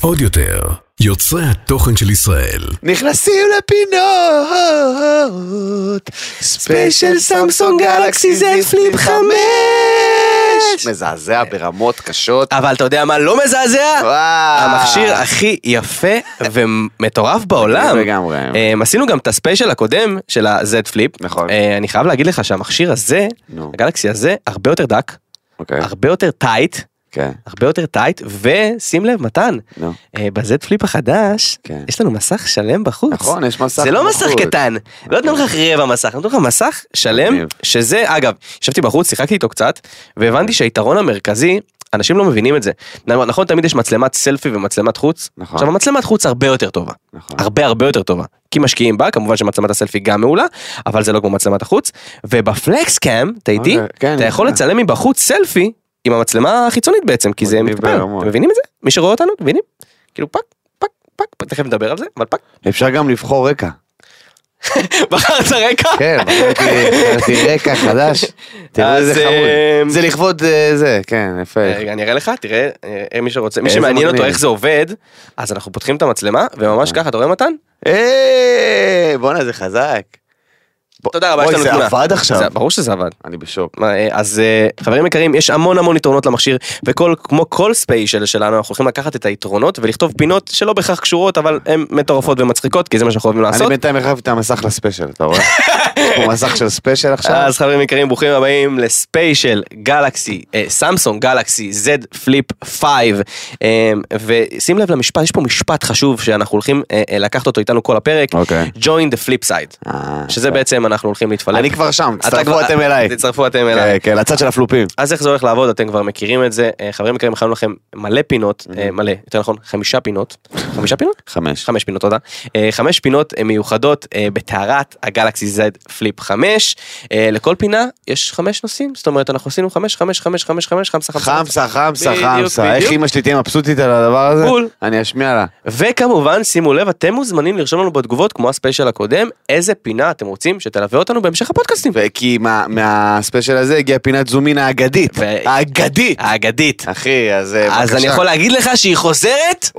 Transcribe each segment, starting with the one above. עוד יותר יוצרי התוכן של ישראל נכנסים לפינות ספיישל סמסונג גלקסי Z Flip 5 מזעזע ברמות קשות. אבל אתה יודע מה לא מזעזע? המכשיר הכי יפה ומטורף בעולם. עשינו גם את הספיישל הקודם של ה-Z Flip. אני חייב להגיד לך שהמכשיר הזה, הגלקסי הזה, הרבה יותר דק, הרבה יותר טייט, הרבה יותר טייט, ושים לב מתן, בזד פליפ החדש, יש לנו מסך שלם בחוץ. נכון, יש מסך. זה לא מסך קטן, לא נתנו לך רבע מסך, נתנו לך מסך שלם, שזה, אגב, ישבתי בחוץ, שיחקתי איתו קצת, והבנתי שהיתרון המרכזי, אנשים לא מבינים את זה. נכון, תמיד יש מצלמת סלפי ומצלמת חוץ. עכשיו, המצלמת חוץ הרבה יותר טובה. הרבה הרבה יותר טובה. כי משקיעים בה, כמובן שמצלמת הסלפי גם מעולה, אבל זה לא כמו מצלמת החוץ. ובפלקסקאם, תהייתי, אתה יכול לצלם מבחוץ סלפי עם המצלמה החיצונית בעצם, כי זה מתקפל. אתם מבינים את זה? מי שרואה אותנו, מבינים? כאילו פק, פק, פק, תכף נדבר על זה, אבל פק. אפשר גם לבחור רקע. בחרת רקע? כן, בחרתי רקע חדש. תראה איזה חמוד. זה לכבוד זה, כן, יפה. אני אראה לך, תראה, מי שרוצה, מי שמעניין אותו איך זה עובד, אז אנחנו פותחים את המצלמה, וממש ככה, אתה רואה מתן? בונה, זה חזק. תודה רבה, יש לנו תמונה. זה עבד עכשיו. ברור שזה עבד. אני בשוק. אז חברים יקרים, יש המון המון יתרונות למכשיר, וכמו כל ספיישל שלנו, אנחנו הולכים לקחת את היתרונות, ולכתוב פינות שלא בכך קשורות, אבל הן מטורפות ומצחיקות, כי זה מה שאנחנו אוהבים לעשות. אני בינתיים החלפתי את המסך לספיישל, אתה רואה? יש פה מסך של ספיישל עכשיו. אז חברים יקרים, ברוכים הבאים לספיישל גלקסי, סמסונג גלקסי Z Flip 5, ושים לב למשפט, יש פה משפט חשוב שאנחנו הולכים לקחת אותו איתנו כל הפרק, Join the Flip Side, שזה בעצם אנחנו הולכים להתפלט. אני כבר שם, תצטרפו אתם אליי. תצטרפו אתם אליי. כן, לצד של הפלופים. אז איך זה הולך לעבוד, אתם כבר מכירים את זה. חברים יקרים, הכנו לכם מלא פינות, מלא, יותר נכון, 5 פינות. 5 פינות? 5 פינות, תודה. 5 פינות מיוחדות בתארת הגלקסי Z Flip 5. לכל פינה יש 5 נושאים, זאת אומרת, אנחנו עשינו 5, 5, 5, 5, 5, 5, 5, 5. איך אמא שלי תהיה מבסוטית על הדבר הזה? בול. אני אשמיע לה. וכמובן, שימו לב, אתם מוזמנים לרשום לנו בתגובות, כמו הספיישל הקודם, איזה פינה אתם רוצים שתלווה אותנו בהמשך הפודקאסטים. וכי מהספיישל הזה הגיעה פינת זומין האגדית. האגדית. האגדית. אחי, אז בבקשה. אז אני יכול להגיד לך שהיא חוזרת?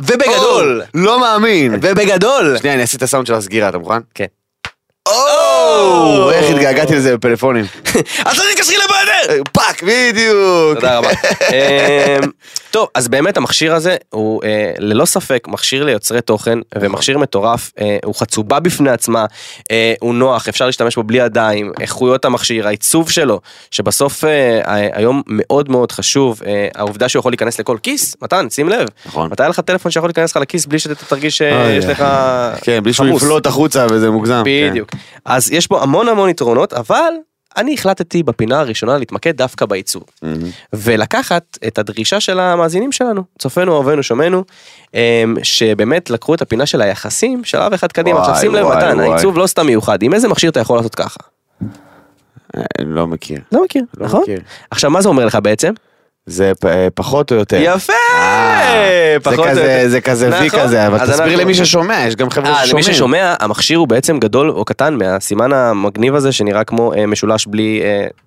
ובגדול. לא מאמין. ובגדול. שנייה, אני אעשה את הסאונד של הסגירה, אתה מוכן? כן. איך התגעגעתי לזה בפלאפונים. אז אני אקשרי לבאנר! פאק, בדיוק. תודה רבה. טוב, אז באמת המכשיר הזה הוא ללא ספק מכשיר ליוצרי תוכן ומכשיר מטורף, הוא חצובה בפני עצמה, הוא נוח, אפשר להשתמש בו בלי ידיים, איכויות המכשיר, העיצוב שלו, שבסוף היום מאוד מאוד חשוב, העובדה שהוא יכול להיכנס לכל כיס, מתן, שים לב, מתי היה לך טלפון שיכול להיכנס לך לכיס בלי שאתה תרגיש שיש לך חמוס. כן, בלי שהוא יפלוט החוצה וזה מוגזם. בדיוק. אז יש פה המון המון יתרונות, אבל אני החלטתי בפינה הראשונה להתמקד דווקא בעיצוב, ולקחת את הדרישה של המאזינים שלנו, צופנו, אוהבנו, שומנו, שבאמת לקחו את הפינה של היחסים, שלב אחד קדימה, עכשיו שים לב מתן, העיצוב לא סתם מיוחד, עם איזה מכשיר אתה יכול לעשות ככה? לא מכיר. לא מכיר, נכון? עכשיו מה זה אומר לך בעצם? זה פחות או יותר. יפה! זה כזה וי כזה, אבל תסביר למי ששומע, יש גם חבר'ה ששומע. למי ששומע, המכשיר הוא בעצם גדול או קטן מהסימן המגניב הזה שנראה כמו משולש בלי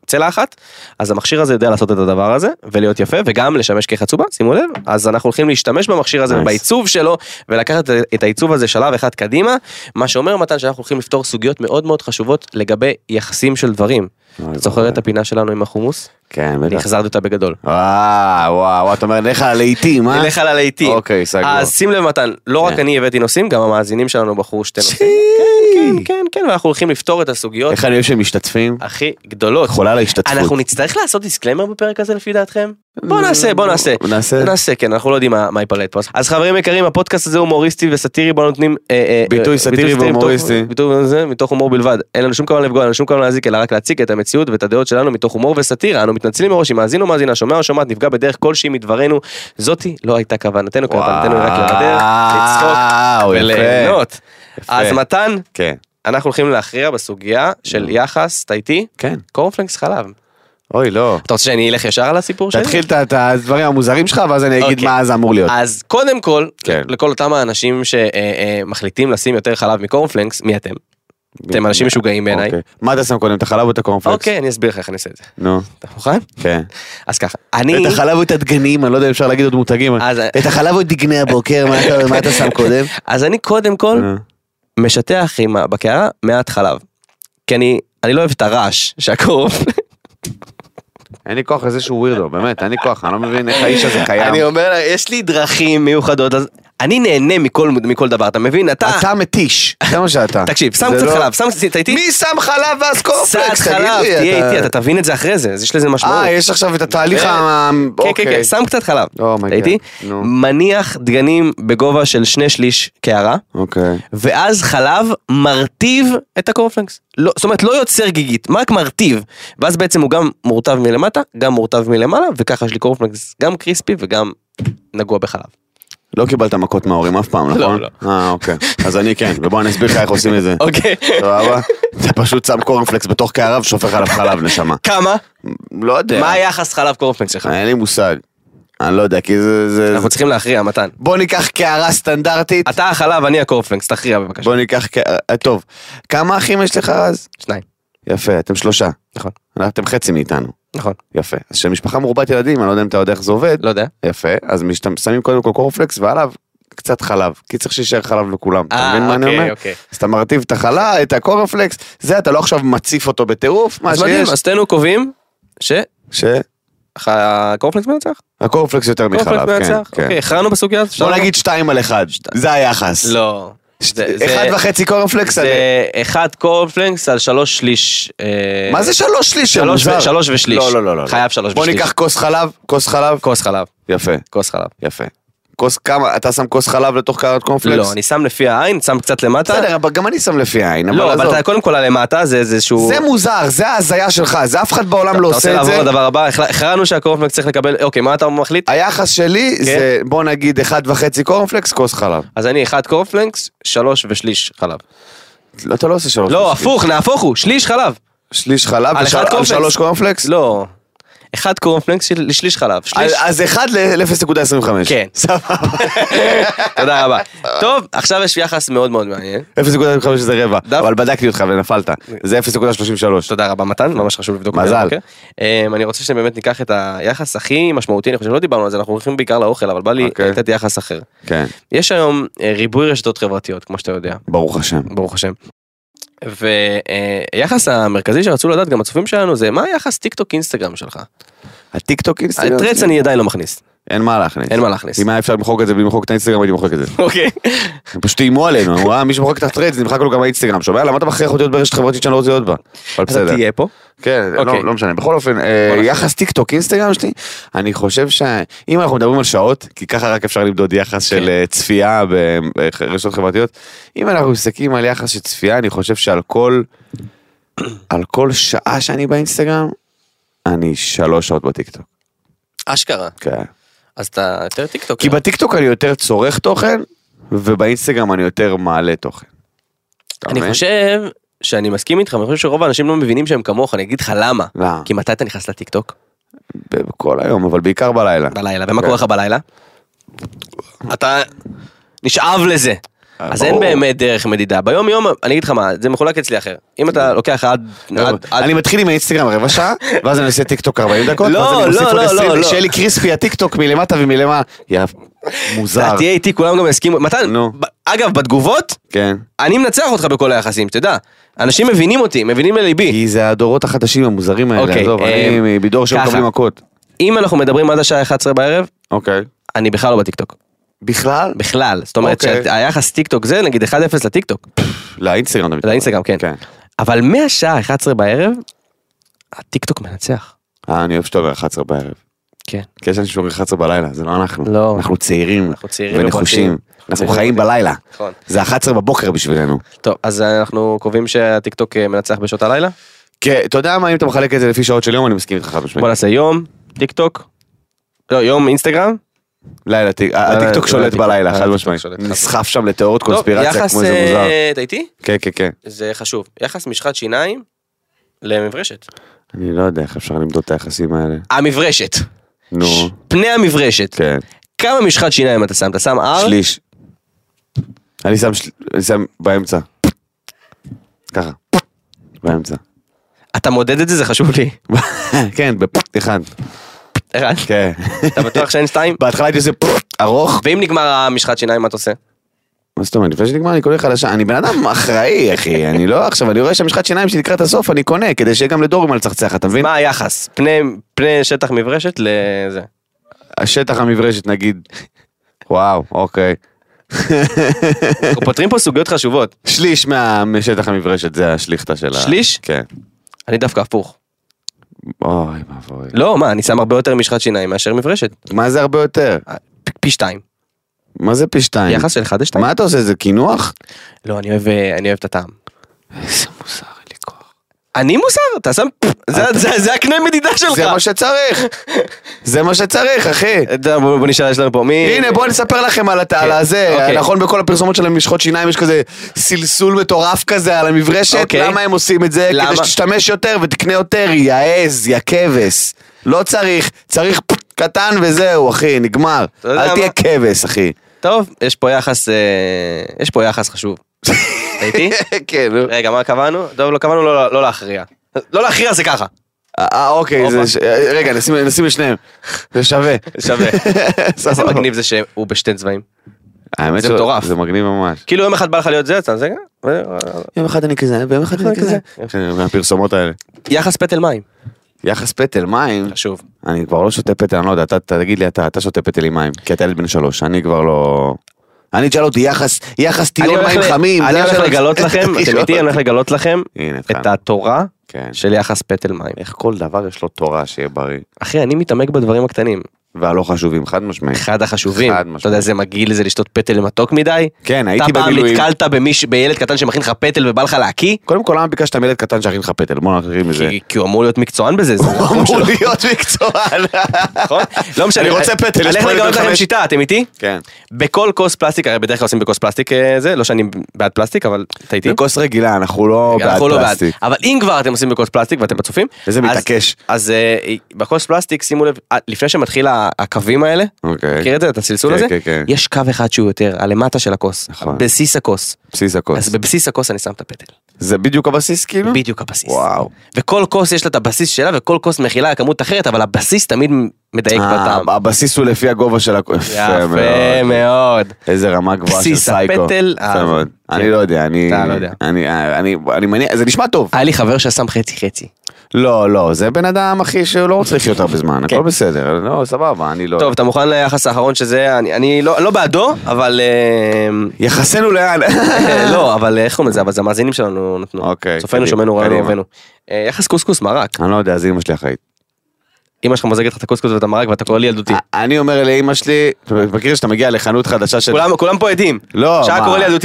צלע אחת, אז המכשיר הזה יודע לעשות את הדבר הזה, ולהיות יפה, וגם לשמש כחצובה, שימו לב, אז אנחנו הולכים להשתמש במכשיר הזה ובעיצוב שלו, ולקחת את העיצוב הזה שלב אחד קדימה, מה שאומר מתן שאנחנו הולכים לפתור סוגיות מאוד מאוד חשובות לגבי יחסים של דברים. אתה זוכר את הפינה שלנו עם החומוס? כן, בטח. החזרתי אותה בגדול. וואו, אתה אומר, נלך על הלעיתים, מה? נלך על הלעיתים. אוקיי, סגור. אז שים לב מתן, לא רק אני הבאתי נושאים, גם המאזינים שלנו בחרו שתי נושאים. כן, ואנחנו הולכים לפתור את הסוגיות. איך אני אוהב שהם משתתפים? הכי גדולות. חולה על ההשתתפות. אנחנו נצטרך לעשות דיסקליימר בפרק הזה לפי דעתכם? בוא נעשה. נעשה, כן, אנחנו לא יודעים מה ייפלט פה. אז חברים יקרים, הפודקאסט הזה הומוריסטי וסאטירי, בו נותנים ביטוי סאטירי והומוריסטי. ביטוי זה מתוך הומור בלבד. אין לנו שום כוונה לפגוע, אין לנו שום כוונה להזיק, אלא רק להציג את המציאות ואת הדעות שלנו מתוך הומור וסאטירה. אנו מתנצלים מראש, אם מאזין או מאזינה, שומע או שומעת, נפגע בדרך כלשהי מדברנו. זאתי לא הייתה כוונתנו, רק לדבר, לצחוק וליהנות. אז מתן, אנחנו הולכים להכריע בסוגיה של יחס, תאיתי, קורנפלקס חלב. אוי, לא. אתה רוצה שאני אלך ישר על הסיפור שלי? תתחיל את הדברים המוזרים שלך, ואז אני אגיד מה זה אמור להיות. אז קודם כל, לכל אותם האנשים שמחליטים לשים יותר חלב מקורנפלקס, מי אתם? אתם אנשים משוגעים בעיניי. מה אתה שם קודם, את החלב או את הקורנפלקס? אוקיי, אני אסביר לך, אני אעשה את זה. נו. אתה מוכן? כן. אז ככה, את החלב או את הדגנים, אני לא יודע אם אפשר להגיד עוד מותגים. את החלב או את דגני הבוקר, מה אתה שם קודם? אז אני קודם כל משטח עם הבקעה מעט חלב. כי אני לא אוהב את הרעש שהקורף. אין לי כוח לזה שהוא ווירדו, באמת, אין לי כוח, אני לא מבין איך האיש הזה קיים. אני אומר, יש לי דרכים מיוחדות, אז אני נהנה מכל דבר, אתה מבין? אתה מתיש, זה מה שאתה. תקשיב, שם קצת חלב, שם קצת איתי. מי שם חלב ואז קורפלקס? קצת חלב, תהיה איתי, אתה תבין את זה אחרי זה, יש לזה משמעות. יש עכשיו את התהליך כן, שם קצת חלב, איתי, מניח דגנים בגובה של 2/3 קערה, ואז חלב מרטיב את הקורפלקס. זאת אומרת, לא יוצר גיגית, רק מרטיב, ואז בעצם הוא גם מורטב מלמטה, גם מורטב מלמעלה, וככה יש לי קורפלקס גם קריספי וגם נגוע בחלב. לא קיבלת מכות מההורים אף פעם, נכון? לא, לא. אוקיי. אז אני כן, ובוא אני אסביר לך איך עושים את זה. אוקיי. סבבה? אתה פשוט שם קורנפלקס בתוך קערה ושופך עליו חלב, נשמה. כמה? לא יודע. מה היחס חלב קורנפלקס שלך? אין לי מושג. אני לא יודע, כי זה... אנחנו צריכים להכריע, מתן. בוא ניקח קערה סטנדרטית. אתה החלב, אני הקורנפלקס, תכריע בבקשה. בוא ניקח קערה... טוב. כמה אחים יש לך אז? 2. יפה, אתם 3. נכון. אתם חצי מאיתנו. נכון. יפה. אז שמשפחה מרובת ילדים, אני לא יודע אם אתה יודע איך זה עובד. לא יודע. יפה. אז שמים קודם כל קורנפלקס ועליו קצת חלב. כי צריך שישאר חלב לכולם. אתה מבין מה אני אומר? אז אתה מרטיב את החלה, את הקורנפלקס. זה, אתה לא עכשיו מציף אותו בטירוף. אז מדהים, אז תנו קובעים ש... הקורנפלקס מנצח? הקורנפלקס יותר מחלב. אוקיי, הכרענו בסוגיה. בוא נגיד 2/1. זה היחס. לא. 1.5 קורנפלקס על... 1 קורנפלקס על 3/3. מה זה 3/3? 3 ו3/3. לא, לא, לא. חייב 3/3. בוא ניקח כוס חלב. כוס חלב? כוס חלב. יפה. כוס חלב. יפה. כוס כמה? אתה שם כוס חלב לתוך קערת קורנפלקס? לא, אני שם לפי העין, שם קצת למטה. בסדר, אבל גם אני שם לפי העין. לא, אבל אתה קודם כל למטה, זה איזשהו... זה מוזר, זה ההזיה שלך, זה אף אחד בעולם לא עושה את זה. אתה רוצה לעבור לדבר הבא, הכרענו שהקורנפלקס צריך לקבל, אוקיי, מה אתה מחליט? היחס שלי זה, בוא נגיד, 1.5 קורנפלקס, כוס חלב. אז אני 1 קורנפלקס, 3/3 חלב. לא, אתה לא עושה 3/3. לא, הפוך, נהפוך הוא, 1/3 חלב. 1/3 חלב על 3 קורנפלקס? לא. 1 קורנפלקס לשליש חלב. אז 1/0.25. כן. תודה רבה. טוב, עכשיו יש יחס מאוד מאוד מעניין. 0.25 זה רבע, אבל בדקתי אותך ונפלת. זה 0.33. תודה רבה, מתן, ממש חשוב לבדוק. מזל. אני רוצה שבאמת ניקח את היחס הכי משמעותי, אני חושב שלא דיברנו על זה, אנחנו הולכים בעיקר לאוכל, אבל בא לי לתת יחס אחר. כן. יש היום ריבוי רשתות חברתיות, כמו שאתה יודע. ברוך השם. ברוך השם. ויחס המרכזי שרצו לדעת גם הצופים שלנו זה מה היחס טיק-טוק אינסטגרם שלך? הטיק-טוק אינסטגרם? את רץ אני עדיין לא מכניס. אין מה להכניס. אין מה להכניס. אם היה אפשר למחוק את זה ולמחוק את האינסטגרם הייתי מחוק את זה. אוקיי. פשוט תאימו עלינו, אמרו, מי שמחוק את הטרץ נמחק לו גם האינסטגרם. שומע, למה אתה מכריח אותי להיות ברשת חברתית שאני לא רוצה להיות בה? אבל בסדר. אתה תהיה פה? כן, לא משנה. בכל אופן, יחס טיקטוק אינסטגרם שלי, אני חושב שאם אנחנו מדברים על שעות, כי ככה רק אפשר למדוד יחס של צפייה ברשתות חברתיות, אם אנחנו מסתכלים על יחס של צפייה, אני חושב שעל כל שעה שאני באינסטגרם, אני 3 שעות בטיקטוק. אשכרה. כן. אז אתה יותר טיקטוק. כי בטיקטוק אני יותר צורך תוכן, ובאינסטגרם אני יותר מעלה תוכן. אני חושב שאני מסכים איתך, אני חושב שרוב האנשים לא מבינים שהם כמוך, אני אגיד לך למה. כי מתי אתה נכנס לטיקטוק? בכל היום, אבל בעיקר בלילה. בלילה, ומה קורה לך בלילה? אתה נשאב לזה. אז אין באמת דרך מדידה. ביום יום, אני אגיד לך מה, זה מחולק אצלי אחר. אם אתה לוקח עד... אני מתחיל עם האינסטגרם 1/4 שעה, ואז אני עושה טיקטוק 40 דקות, ואז אני מוסיף עוד 20, שיהיה לי קריספי הטיקטוק מלמטה ומלמה. יא, מוזר. תהיה איתי, כולם גם יסכימו. מתן, אגב, בתגובות, אני מנצח אותך בכל היחסים, תדע. אנשים מבינים אותי, מבינים לליבי. כי זה הדורות החדשים המוזרים האלה, עזוב, אני בדור שהם מקבלים מכות. אם אנחנו מדברים עד השעה 11 בערב, אני בכלל לא בטיקטוק. בכלל? בכלל, זאת אומרת שהיחס טיקטוק זה נגיד 1-0 לטיקטוק. לאינסטגרם. לאינסטגרם, כן. אבל מהשעה 11 בערב, הטיקטוק מנצח. אני אוהב שאתה אומר 11 בערב. כן. כי יש לנו שאומרים 11 בלילה, זה לא אנחנו. לא. אנחנו צעירים ונחושים. אנחנו חיים בלילה. נכון. זה 11 בבוקר בשבילנו. טוב, אז אנחנו קובעים שהטיקטוק מנצח בשעות הלילה? כן, אתה יודע מה, אם אתה מחלק את זה לפי שעות של יום, אני מסכים איתך 1-2. בוא נעשה יום, טיקטוק, לא, יום אינסטגרם. לילה, הטיקטוק שולט בלילה, חד משמעית. נסחף שם לתיאוריות קונספירציה כמו איזה מוזר. אתה איתי? כן, כן, כן. זה חשוב. יחס משחת שיניים למברשת. אני לא יודע איך אפשר למדוד את היחסים האלה. המברשת. נו. פני המברשת. כן. כמה משחת שיניים אתה שם? אתה שם R? 1/3. אני שם באמצע. ככה, באמצע. אתה מודד את זה, זה חשוב לי. כן, בפרט אחד. אחד? כן. אתה בטוח שאין שתיים? בהתחלה הייתי עושה פרט, ארוך. ואם נגמר המשחת שיניים, מה אתה עושה? מה זאת אומרת? לפני שנגמר אני קונה חדשה, אני בן אדם אחראי, אחי, אני לא עכשיו, אני רואה שהמשחת שיניים שלי לקראת הסוף, אני קונה, כדי שיהיה גם לדורים על צחצח, אתה מבין? מה היחס? פני שטח מברשת לזה? השטח המברשת, נגיד, וואו, אוקיי. אנחנו פותרים פה סוגיות חשובות. שליש מהשטח המברשת, זה השליחתה של ה... שליש? כן. אני דווקא הפוך. אוי, מה בואי. לא, מה, אני שם הרבה יותר משחת שיניים מאשר מברשת. מה זה הרבה יותר? פי שתיים. מה זה פי שתיים? יחס של אחד לשתיים. מה אתה עושה, זה כינוח? לא, אני אוהב את הטעם. איזה מוסר, אין לי כוח. אני מוסר? אתה שם... זה הקנה מדידה שלך. זה מה שצריך. זה מה שצריך, אחי. בוא נשאל, יש לנו פה מי... הנה, בואו נספר לכם על התעלה הזה. נכון, בכל הפרסומות של המשחות שיניים יש כזה סלסול מטורף כזה על המברשת. למה הם עושים את זה? כדי שתשתמש יותר ותקנה יותר. יעז, יכבס. לא צריך. צריך קטן וזהו, אחי. נגמר. אל תהיה כבס, אחי. טוב, יש פה יחס, יש פה יחס חשוב. הייתי? כן. רגע, מה קבענו? טוב, לא קבענו לא להכריע. לא להכריע זה ככה. אוקיי, רגע, נשים לשניהם. זה שווה. שווה. איזה מגניב זה שהוא בשתי צבעים. האמת זה מטורף. זה מגניב ממש. כאילו יום אחד בא לך להיות זה, אתה זה? יום אחד אני כזה, ויום אחד אני כזה. מהפרסומות האלה. יחס פטל מים. יחס פטל מים? חשוב. אני כבר לא שותה פטל, אני לא יודע, תגיד לי, אתה שותה פטל עם מים, כי אתה ילד בן 3, אני כבר לא... אני תשאל אותי, יחס טיון מים חמים. אני הולך לגלות לכם, אתם איתי, אני הולך לגלות לכם את התורה של יחס פטל מים. איך כל דבר יש לו תורה שיהיה בריא. אחי, אני מתעמק בדברים הקטנים. והלא חשובים, חד משמעי. אחד החשובים. אתה יודע, זה מגעיל, זה לשתות פטל מתוק מדי. כן, הייתי במילואים. אתה פעם נתקלת בילד קטן שמכין לך פטל ובא לך להקיא? קודם כל, למה ביקשת מילד קטן שמכין לך פטל? בוא נתחיל מזה. כי הוא אמור להיות מקצוען בזה. הוא אמור להיות מקצוען. נכון? לא משנה. אני רוצה פטל. הלך לגלות לכם שיטה, אתם איתי? כן. בכל כוס פלסטיק, הרי בדרך כלל עושים בכוס פלסטיק זה, לא שאני בעד פלסטיק, אבל תהייתי. בכוס רגילה, אנחנו לא בעד פלסטיק. אבל אם כבר אתם עושים בכוס פלסטיק ואתם מצופים, וזה מתעקש. אז בכוס פלסטיק, שימו לב, לפני שמתחיל הקווים האלה, מכיר את זה, את הסלסול הזה? יש קו אחד שהוא יותר, הלמטה של הכוס, בסיס הכוס. אז בבסיס הכוס אני שם את הפטל. זה בדיוק הבסיס כאילו? בדיוק הבסיס. וכל כוס יש לה את הבסיס שלה, וכל כוס מכילה כמות אחרת, אבל הבסיס תמיד מדייק בטעם. הבסיס הוא לפי הגובה של הכוס. יפה מאוד. איזה רמה גבוהה של סייקו. בסיס הפטל. אני לא יודע, זה נשמע טוב. היה לי חבר ששם חצי-חצי. לא, זה בן אדם אחי שהוא לא צריך יותר בזמן, הכל בסדר, לא, סבבה, אני לא... טוב, אתה מוכן ליחס האחרון שזה, אני לא בעדו, אבל... יחסנו לאן? לא, אבל איך קוראים לזה, אבל זה המאזינים שלנו נתנו, צופנו, שומנו, ראינו, ראינו. יחס קוסקוס מרק. אני לא יודע, זה אמא שלי אחראית. אמא שלך מוזגת לך את הקוסקוס ואת המרק ואתה קורא לי ילדותי. אני אומר לאמא שלי, מכיר שאתה מגיע לחנות חדשה של... כולם פה עדים. לא,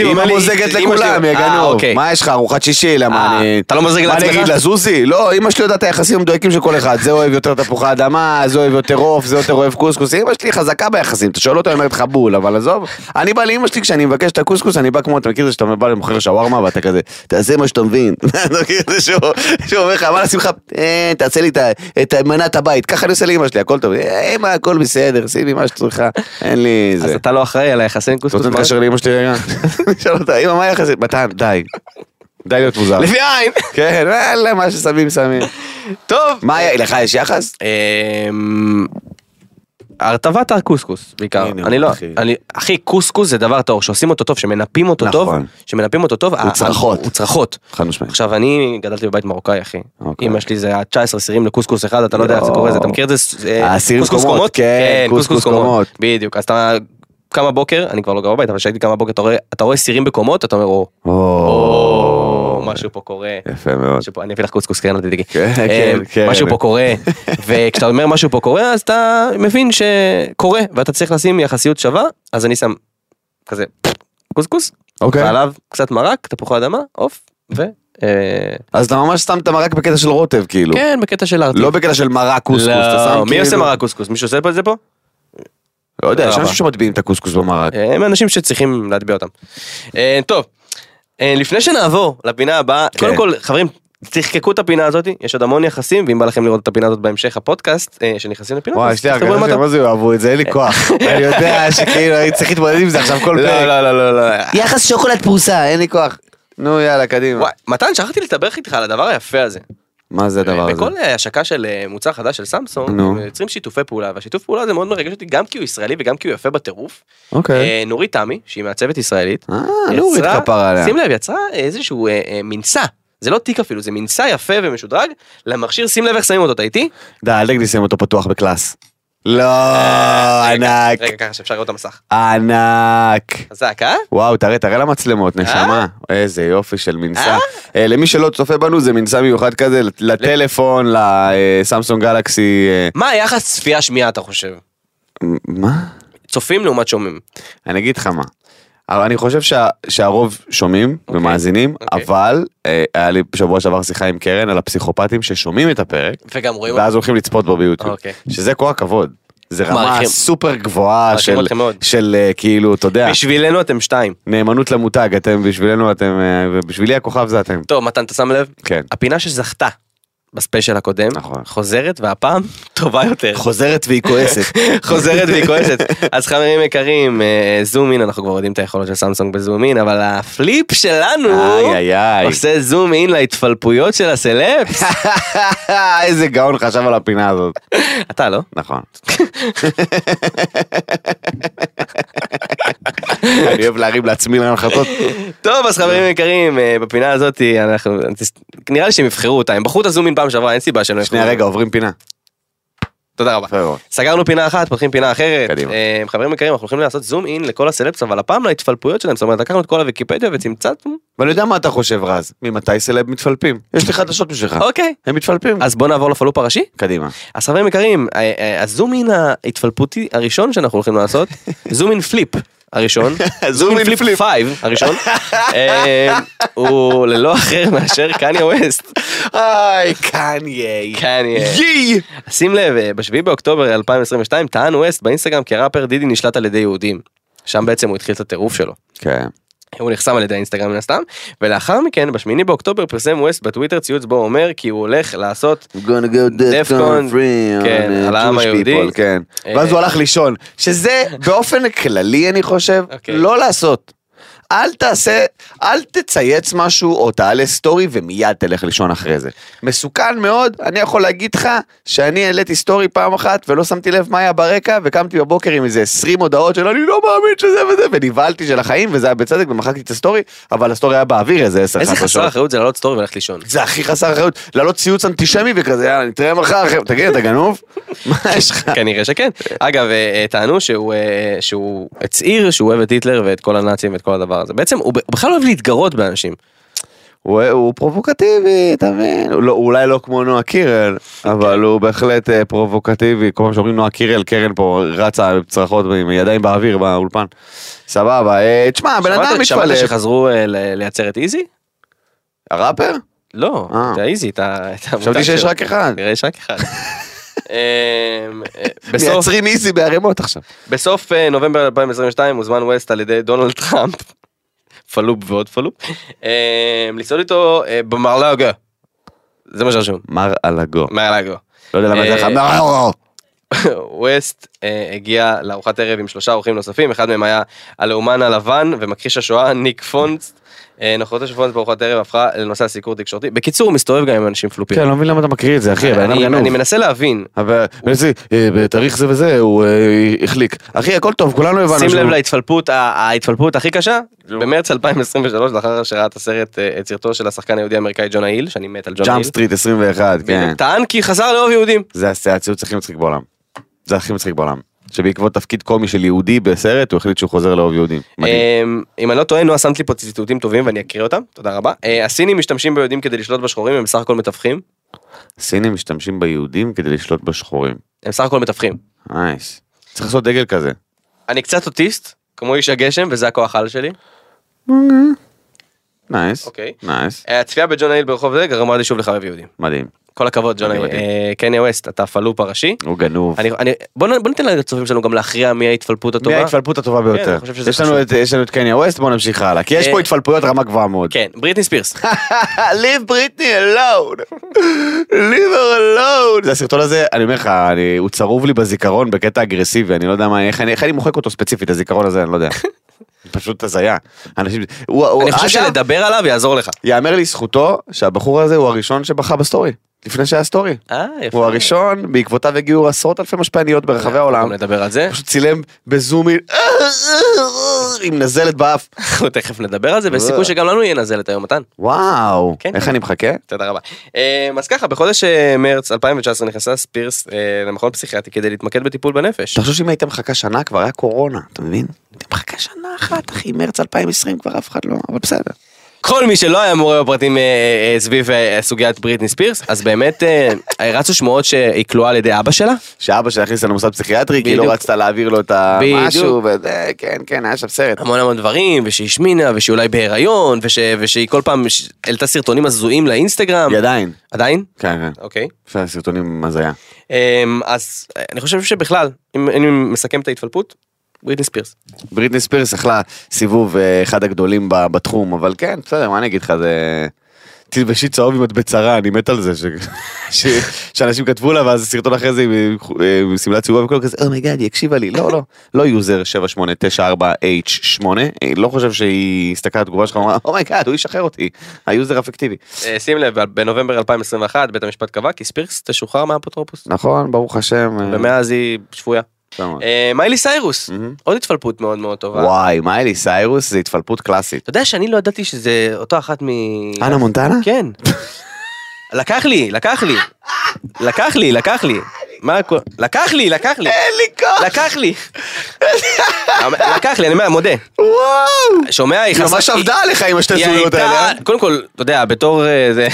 אמא מוזגת לכולם, יגנוב. מה יש לך, ארוחת שישי? למה אני... אתה לא מוזג לעצמך? מה נגיד לזוזי? לא, אמא שלי יודעת היחסים המדויקים של כל אחד. זה אוהב יותר תפוחי אדמה, זה אוהב יותר עוף, זה יותר אוהב קוסקוס. אמא שלי חזקה ביחסים. אתה שואל אותה, היא אומרת לך בול, אבל עזוב. אני בא לאמא שלי כשאני מבקש את הקוסקוס, אני בא כמו, אתה מכיר שאתה בא למוכר שווארמה ואתה כזה, תעשה מה שאתה מבין. שאומר לך, מה לשמחה? תעשה לי את מנת הבית. ככה אני עושה לאמא שלי, הכל טוב, אמא, הכל בסדר, שימי מה שצריכה, אין לי זה. אז אתה לא אחראי על היחסים קוסקוס? אתה תתקשר לאמא שלי רגע? נשאל אותה, אמא, מה היחסים? מתן, די להיות מוזר. לפי עין. כן, מה ששמים. טוב. מה, לך יש יחס? הרטבת הקוסקוס, בעיקר. אני לא, אחי, קוסקוס זה דבר טוב, שעושים אותו טוב, שמנפים אותו טוב. נכון. שמנפים אותו טוב. הוא צרכות. עכשיו, אני גדלתי בבית מרוקאי, אחי. אמא שלי זה 19 סירים לקוסקוס אחד, אתה לא יודע איך זה קורה, אתה מכיר את זה? קוסקוס קומות? כן, קוסקוס קומות. בדיוק, אז אתה... כמה בוקר, אני כבר לא גר בבית, אבל כשהייתי כמה בוקר, אתה רואה סירים בקומות, אתה אומר, או, משהו פה קורה. יפה מאוד. אני אביא לך קוסקוס, כן, תדאגי. כן. משהו פה קורה, וכשאתה אומר משהו פה קורה, אז אתה מבין שקורה, ואתה צריך לשים יחסיות שווה, אז אני שם כזה, קוסקוס, ועליו קצת מרק, תפוחי אדמה, עוף, ו... אז אתה ממש שם את המרק בקטע של רוטב, כאילו. כן, בקטע של ארטיב. לא בקטע של מרק קוסקוס. לא, מי עושה מרק קוסקוס? מישהו עושה את זה פה? לא יודע, יש אנשים שמטביעים את הקוסקוס במרק. הם אנשים שצריכים להטביע אותם. טוב, לפני שנעבור לפינה הבאה, קודם כל, חברים, תחקקו את הפינה הזאת, יש עוד המון יחסים, ואם בא לכם לראות את הפינה הזאת בהמשך הפודקאסט, שנכנסים לפינה, וואי, יש לי הרגשה שמה זה יאהבו את זה, אין לי כוח. אני יודע שכאילו, אני צריך להתמודד עם זה עכשיו כל פעם. לא, יחס שוקולד פרוסה, אין לי כוח. נו יאללה, קדימה. מתן, שכחתי לתברך איתך על הדבר היפה הזה. מה זה הדבר הזה? בכל השקה של מוצר חדש של סמסונג, הם יוצרים שיתופי פעולה, והשיתוף פעולה הזה מאוד מרגש אותי, גם כי הוא ישראלי וגם כי הוא יפה בטירוף. אוקיי. נורית תמי, שהיא מעצבת ישראלית. נורית כפרה עליה. שים לב, יצרה איזשהו מנסה. זה לא תיק אפילו, זה מנסה יפה ומשודרג, למכשיר, שים לב איך שמים אותו, תהייתי? דה, אל תגדי שמים אותו פתוח בקלאס. לא, ענק. רגע, ככה שאפשר לראות את המסך. ענק. חזק, אה? וואו, תראה למצלמות, נשמה. איזה יופי של מנסה. למי שלא צופה בנו, זה מנסה מיוחד כזה, לטלפון, לסמסונג גלקסי. מה היחס צפייה שמיעה, אתה חושב? מה? צופים לעומת שומעים. אני אגיד לך מה. אני חושב שהרוב שומעים ומאזינים, אבל היה לי שבוע שעבר שיחה עם קרן על הפסיכופטים ששומעים את הפרק, ואז הולכים לצפות בו ביוטיוב, שזה כוח כבוד, זה רמה סופר גבוהה של כאילו, אתה יודע. בשבילנו אתם שתיים. נאמנות למותג, אתם בשבילנו, אתם, ובשבילי הכוכב זה אתם. טוב, מתן, אתה שם לב? כן. הפינה שזכתה בספיישל הקודם, חוזרת, והפעם טובה יותר. חוזרת והיא כועסת. חוזרת והיא כועסת. אז חברים יקרים, זום אין, אנחנו כבר יודעים את היכולות של סמסונג בזום אין, אבל הפליפ שלנו עושה זום אין להתפלפויות של הסלפס. איזה גאון חשב על הפינה הזאת. אתה לא? נכון. אני אוהב להרים לעצמי להנחתות. טוב, אז חברים יקרים, בפינה הזאת, נראה לי שהם יבחרו אותה, הם בחרו את הזום אין פעם שעברה, אין סיבה שלא... שנייה רגע, עוברים פינה. תודה רבה. סגרנו פינה אחת, פותחים פינה אחרת. חברים יקרים, אנחנו הולכים לעשות זום אין לכל הסלבס, אבל הפעם להתפלפויות שלהם, זאת אומרת, לקחנו את כל הוויקיפדיה וצמצמנו. ואני יודע מה אתה חושב, רז, ממתי סלב מתפלפים? יש לי חדשות בשבילך. אוקיי. הם מתפלפים. אז בואו נעבור לפלופ הראשי. קדימה. אז חברים יקרים, הזום אין ההתפלפותי הראשון שאנחנו הולכים לעשות, זום אין פליפ. הראשון, זום אין פליפ 5, הראשון, הוא ללא אחר מאשר קניה ווסט. היי, קניה. קניה. יי! שים לב, ב-7 באוקטובר 2022, טען ווסט באינסטגרם כי הראפר דידי נשלט על ידי יהודים. שם בעצם הוא התחיל את הטירוף שלו. כן. הוא נחסם על ידי האינסטגרם מן הסתם, ולאחר מכן, ב-8 באוקטובר פרסם ווסט בטוויטר ציוץ בו אומר כי הוא הולך לעשות דפקון על העם היהודי, ואז הוא הלך לישון, שזה באופן כללי אני חושב, לא לעשות. אל תעשה, אל תצייץ משהו או תעלה סטורי ומיד תלך לישון אחרי זה. מסוכן מאוד, אני יכול להגיד לך שאני העליתי סטורי פעם אחת ולא שמתי לב מה היה ברקע וקמתי בבוקר עם איזה 20 הודעות של אני לא מאמין שזה וזה ונבהלתי של החיים וזה היה בצדק ומחקתי את הסטורי, אבל הסטורי היה באוויר איזה 10 חסר שעות. אחריות זה לעלות סטורי וללכת לישון. זה הכי חסר אחריות, לעלות ציוץ אנטישמי וכזה, יאללה נתראה מחר, תגיד אתה גנוב? מה יש לך? כנראה שכן. אגב, טענו שהוא הצעיר שהוא אוהב את היטלר ואת כל הנאצים ואת כל הדבר הזה. בעצם הוא בכלל לא אוהב להתגרות באנשים. הוא פרובוקטיבי, תבין. אולי לא כמו נועה קירל, אבל הוא בהחלט פרובוקטיבי. כל פעם שאומרים נועה קירל, קרן פה רצה בצרחות עם ידיים באוויר באולפן. סבבה. תשמע, בן אדם מתפלף. שמעת שחזרו לייצר את איזי? הראפר? לא, את האיזי, את המותק. חשבתי שיש רק אחד. נראה יש רק אחד. מייצרים איזי בערימות עכשיו. בסוף נובמבר 2022 הוזמן ווסט על ידי דונלד טראמפ, פלופ ועוד פלופ, לצעוד איתו במרלאגו. זה מה שרשום. מרלאגו. מרלאגו. לא יודע למה זה לך. מרלאגו. ווסט הגיע לארוחת ערב עם 3 אורחים נוספים, אחד מהם היה הלאומן הלבן ומכחיש השואה ניק פונטס, נוכחותו של פונטס בארוחת ערב הפכה לנושא הסיקור תקשורתי. בקיצור הוא מסתובב גם עם אנשים פלופים. כן, לא מבין למה אתה מקריא את זה אחי, אני מנסה להבין. אבל בתאריך זה וזה הוא החליק. אחי הכל טוב, כולנו הבנו. שים לב להתפלפות הכי קשה, במרץ 2023 לאחר שראה את הסרט את סרטו של השחקן היהודי האמריקאי ג'ונה היל, שאני מת על ג'ונה היל. ג'אמפ סטריט 21, כן. טען כי חזר לאהוב יהודים. זה הציוץ הכי מצחיק בעולם. זה הכי מצחיק בעולם, שבעקבות תפקיד קומי של יהודי בסרט, הוא החליט שהוא חוזר לאהוב יהודים. אם אני לא טועה, נועה שמת לי פה ציטוטים טובים ואני אקריא אותם, תודה רבה. הסינים משתמשים ביהודים כדי לשלוט בשחורים, הם בסך הכל מתווכים. הסינים משתמשים ביהודים כדי לשלוט בשחורים. הם בסך הכל מתווכים. נייס. צריך לעשות דגל כזה. אני קצת אוטיסט, כמו איש הגשם, וזה הכוח העל שלי. נייס. אוקיי. נייס. הצפייה בג'ונה היל ברחוב זה גרמה לי שוב לחבב יהודים. מדהים. כל הכבוד, ג'וני, קניה ווסט, אתה פלופ הראשי. הוא גנוב. בוא ניתן לצופים שלנו גם להכריע מי ההתפלפות הטובה. מי ההתפלפות הטובה ביותר. יש לנו את קניה ווסט, בוא נמשיך הלאה, כי יש פה התפלפויות רמה גבוהה מאוד. כן, בריטני ספירס. Leave Britney alone. Leave her alone. זה הסרטון הזה, אני אומר לך, הוא צרוב לי בזיכרון בקטע אגרסיבי, אני לא יודע מה, איך אני מוחק אותו ספציפית, הזיכרון הזה, אני לא יודע. פשוט הזיה. אני חושב שלדבר עליו יעזור לך. יאמר לי זכותו שהבחור הזה הוא הראשון שבכה בסטורי. לפני שהיה סטורי. הוא הראשון, בעקבותיו הגיעו עשרות אלפי משפעניות ברחבי העולם. נדבר על זה. פשוט צילם בזומים, עם נזלת באף. אנחנו תכף נדבר על זה, וסיכוי שגם לנו יהיה נזלת היום, מתן. וואו, איך אני מחכה? תודה רבה. אז ככה, בחודש מרץ 2019 נכנסה ספירס למכון פסיכיאטי כדי להתמקד בטיפול בנפש. תחשוב שאם הייתם מחכה שנה, כבר היה קורונה, אתה מבין? הייתם מחכה שנה אחת, אחי, מרץ 2020 כבר אף אחד לא, אבל בסדר. כל מי שלא היה מורה בפרטים סביב סוגיית בריטני ספירס, אז באמת רצו שמועות שהיא כלואה על ידי אבא שלה. שאבא שלה הכניס לנו מוסד פסיכיאטרי, כי לא רצת להעביר לו את משהו, וזה, כן, כן, היה שם סרט. המון המון דברים, ושהיא השמינה, ושהיא אולי בהיריון, ושהיא כל פעם העלתה סרטונים הזויים לאינסטגרם. היא עדיין. עדיין? כן, כן. אוקיי. סרטונים הזיה. אז אני חושב שבכלל, אם מסכם את ההתפלפות, בריטני ספירס. בריטני ספירס אכלה סיבוב אחד הגדולים בתחום, אבל כן, בסדר, מה אני אגיד לך, זה... תלבשי צהוב אם את בצרה, אני מת על זה, שאנשים כתבו לה, ואז סרטון אחרי זה עם סמלה צהובה וכל כזה, אומייגאד, היא הקשיבה לי, לא, לא, לא יוזר 7894H8, לא חושב שהיא הסתכלה לתגובה שלך, אמרה, אומייגאד, הוא ישחרר אותי, היוזר אפקטיבי. שים לב, בנובמבר 2021, בית המשפט קבע, כי ספירס תשוחרר מהאפוטרופוס. נכון, ברוך השם. ומאז היא שפויה. מיילי סיירוס, עוד התפלפות מאוד מאוד טובה. וואי, מיילי סיירוס זה התפלפות קלאסית. אתה יודע שאני לא ידעתי שזה אותו אחת מ... הנה מונטנה? כן. לקח לי. לקח לי. אין לי כוח. לקח לי, אני מודה. וואו. שומע, היא ממש עבדה עליך עם השתי זויות האלה. קודם כל, אתה יודע, בתור זה...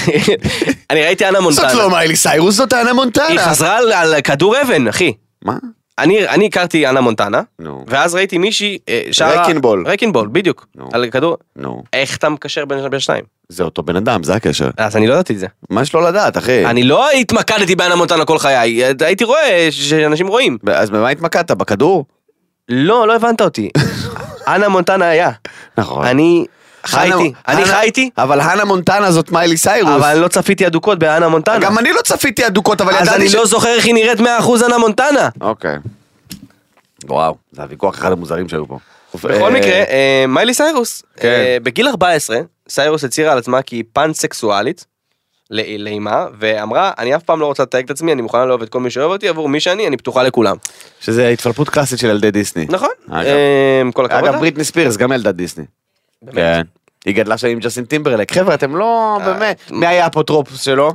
אני ראיתי הנה מונטנה. זאת לא מיילי סיירוס, זאת הנה מונטנה. היא חזרה על כדור אבן, אחי. מה? אני הכרתי הנה מונטנה, ואז ראיתי מישהי שרה... רקינבול, בדיוק, על כדור. איך אתה מקשר בין שניים? זה אותו בן אדם, זה הקשר. אז אני לא ידעתי את זה. מה שלא לדעת, אחי? אני לא התמקדתי בהנה מונטנה כל חיי, הייתי רואה שאנשים רואים. אז במה התמקדת? בכדור? לא הבנת אותי. הנה מונטנה היה. נכון. אני חייתי. אבל הנה מונטנה זאת מיילי סיירוס. אבל לא צפיתי אדוקות בהנה מונטנה. גם אני לא צפיתי אדוקות, אבל ידעתי... אז אני לא זוכר איך היא נראית 100% הנה מונטנה. אוקיי. וואו, זה הוויכוח אחד המוזרים שהיו פה. בכל מקרה, מיילי סיירוס. בגיל 14, סיירוס הצהירה על עצמה כי היא פאנסקסואלית, לאימה, ואמרה, אני אף פעם לא רוצה לתייג את עצמי, אני מוכנה לאהוב את כל מי שאוהב אותי, עבור מי שאני פתוחה לכולם. שזה התפלפות קלאסית של ילדי דיסני. נכון. אגב, בריטני ספירס גם ילדת דיסני. כן, היא גדלה שם עם ג'סטין טימברלייק, חבר'ה אתם לא באמת, מי היה אפוטרופוס שלו?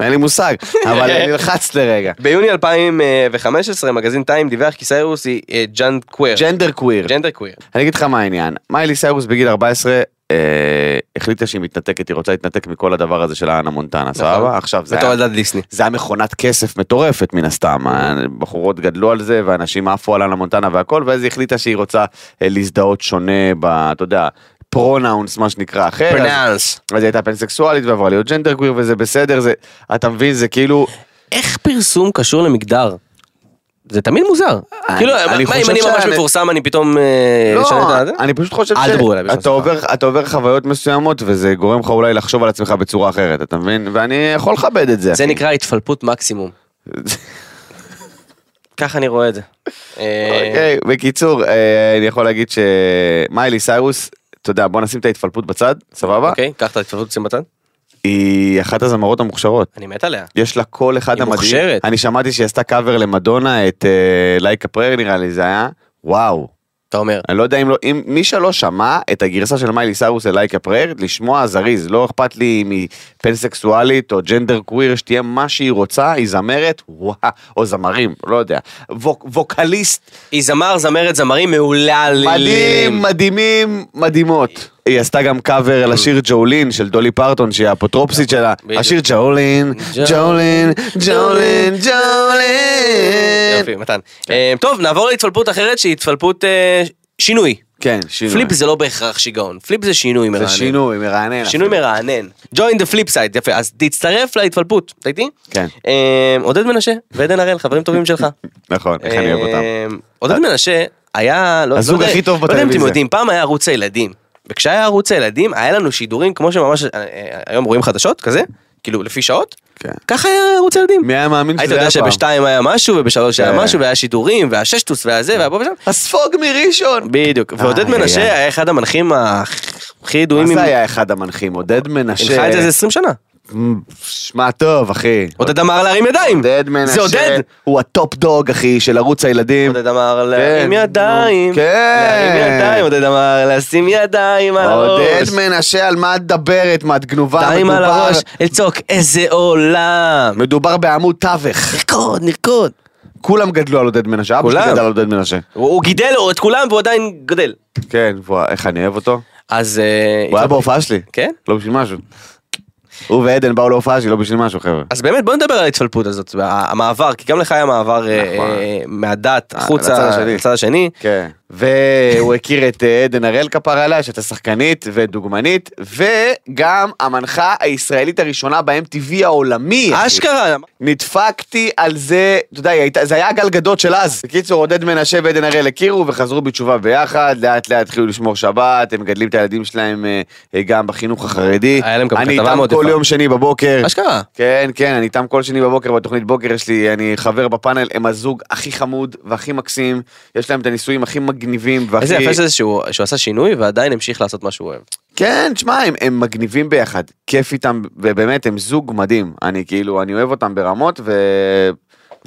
אין לי מושג, אבל נלחץ לרגע. ביוני 2015 מגזין טיים דיווח כי סיירוס היא ג'נדר קוויר. אני אגיד לך מה העניין, מיילי סיירוס בגיל 14 החליטה שהיא מתנתקת, היא רוצה להתנתק מכל הדבר הזה של הנה מונטנה, סבבה? עכשיו זה היה מכונת כסף מטורפת מן הסתם, בחורות גדלו על זה ואנשים עפו על הנה מונטנה והכל, ואז היא החליטה שהיא רוצה להזדהות שונה, אתה יודע, פרונאונס, מה שנקרא אחר. פרונאונס. אז היא הייתה פנסקסואלית ועברה להיות ג'נדר קוויר, וזה בסדר, זה, אתה מבין, זה כאילו... איך פרסום קשור למגדר? זה תמיד מוזר. כאילו, מה אם אני ממש מפורסם, אני פתאום... לא, אני פשוט חושב שאתה עובר חוויות מסוימות, וזה גורם לך אולי לחשוב על עצמך בצורה אחרת, אתה מבין? ואני יכול לכבד את זה. זה נקרא התפלפות מקסימום. ככה אני רואה את זה. אוקיי, בקיצור, אני יכול להגיד שמיילי סיירוס, אתה יודע, בוא נשים את ההתפלפות בצד, סבבה? אוקיי, קח את ההתפלפות שים בצד. היא אחת הזמרות המוכשרות. אני מת עליה. יש לה כל אחד המדהים. היא מוכשרת. אני שמעתי שהיא עשתה קאבר למדונה, את לייק הפרר נראה לי, זה היה, וואו. אתה אומר. אני לא יודע אם מי שלא שמע את הגרסה של מיילי סיירוס ללייק הפרר, לשמוע זריז, לא אכפת לי מפנסקסואלית או ג'נדר קוויר, שתהיה מה שהיא רוצה, היא זמרת, וואו, או זמרים, לא יודע, ווקליסט. היא זמרת, זמרים מעולה. מדהים, מדהימים, מדהימות. היא עשתה גם קאבר על השיר ג'ולין של דולי פרטון, שהיא האפוטרופסית שלה. השיר ג'ולין, ג'ולין, ג'ולין, ג'ולין. יופי, מתן. טוב, נעבור להתפלפות אחרת, שהיא התפלפות שינוי. כן, שינוי. פליפ זה לא בהכרח שיגעון. פליפ זה שינוי מרענן. זה שינוי מרענן. שינוי מרענן. Join the flip side, יפה. אז תצטרף להתפלפות. תהייתי? כן. עודד מנשה ועדן הראל, חברים טובים שלך. נכון, איך אני אוהב אותם. עודד מנשה היה... הזוג הכי טוב בטלוויזיה. פעם היה ערוץ הילדים. וכשהיה ערוץ הילדים, היה לנו שידורים, כמו שממש היום רואים חדשות, כזה, כאילו לפי שעות, ככה היה ערוץ הילדים. מי היה מאמין שזה היה פעם? היית יודע שבשתיים היה משהו, ובשלוש היה משהו, והיה שידורים, והששטוס, והזה, והבוא ושם. הספוג מראשון. בדיוק. ועודד מנשה היה אחד המנחים הכי ידועים. מה זה היה אחד המנחים? עודד מנשה. הלכה את זה 20 שנה. שמע טוב, אחי. עודד אמר להרים ידיים. עודד מנשה. זה עודד. הוא הטופ דוג, אחי, של ערוץ הילדים. עודד אמר להרים ידיים. כן. להרים ידיים. עודד אמר לשים ידיים על הראש. עודד מנשה, על מה את דברת, מה את גנובה? ידיים על הראש. לצוק, איזה עולם. מדובר בעמוד תווך. נרקוד, נרקוד. כולם גדלו על עודד מנשה. כולם. אבא שגדל על עודד מנשה. הוא גידל את כולם והוא עדיין גדל. כן, איך אני אוהב אותו. אז הוא היה בהופעה שלי. כן? לא בשביל משהו. הוא ועדן באו להופעה שהיא לא בשביל משהו, חבר'ה. אז באמת בוא נדבר על ההתפלפות הזאת, המעבר, כי גם לך היה מעבר מהדת, החוצה, לצד השני. כן. והוא הכיר את עדן הראל כפרה עליה, שהייתה שחקנית ודוגמנית, וגם המנחה הישראלית הראשונה ב-MTV העולמי. אשכרה. נדפקתי על זה, אתה יודע, זה היה הגלגדות של אז. בקיצור, עודד מנשה ועדן הראל הכירו וחזרו בתשובה ביחד, לאט לאט התחילו לשמור שבת, הם גדלים את הילדים שלהם גם בחינוך החרדי. אני איתם כל יום שני בבוקר. אשכרה. כן, כן, אני איתם כל שני בבוקר, בתוכנית בוקר יש לי, אני חבר בפאנל, הם הזוג הכי חמוד והכי מקסים, יש להם את הניסויים הכי מגניבים. איזה יפה שזה שהוא עשה שינוי ועדיין המשיך לעשות מה שהוא אוהב. כן, תשמע, הם מגניבים ביחד, כיף איתם, ובאמת הם זוג מדהים. אני אוהב אותם ברמות,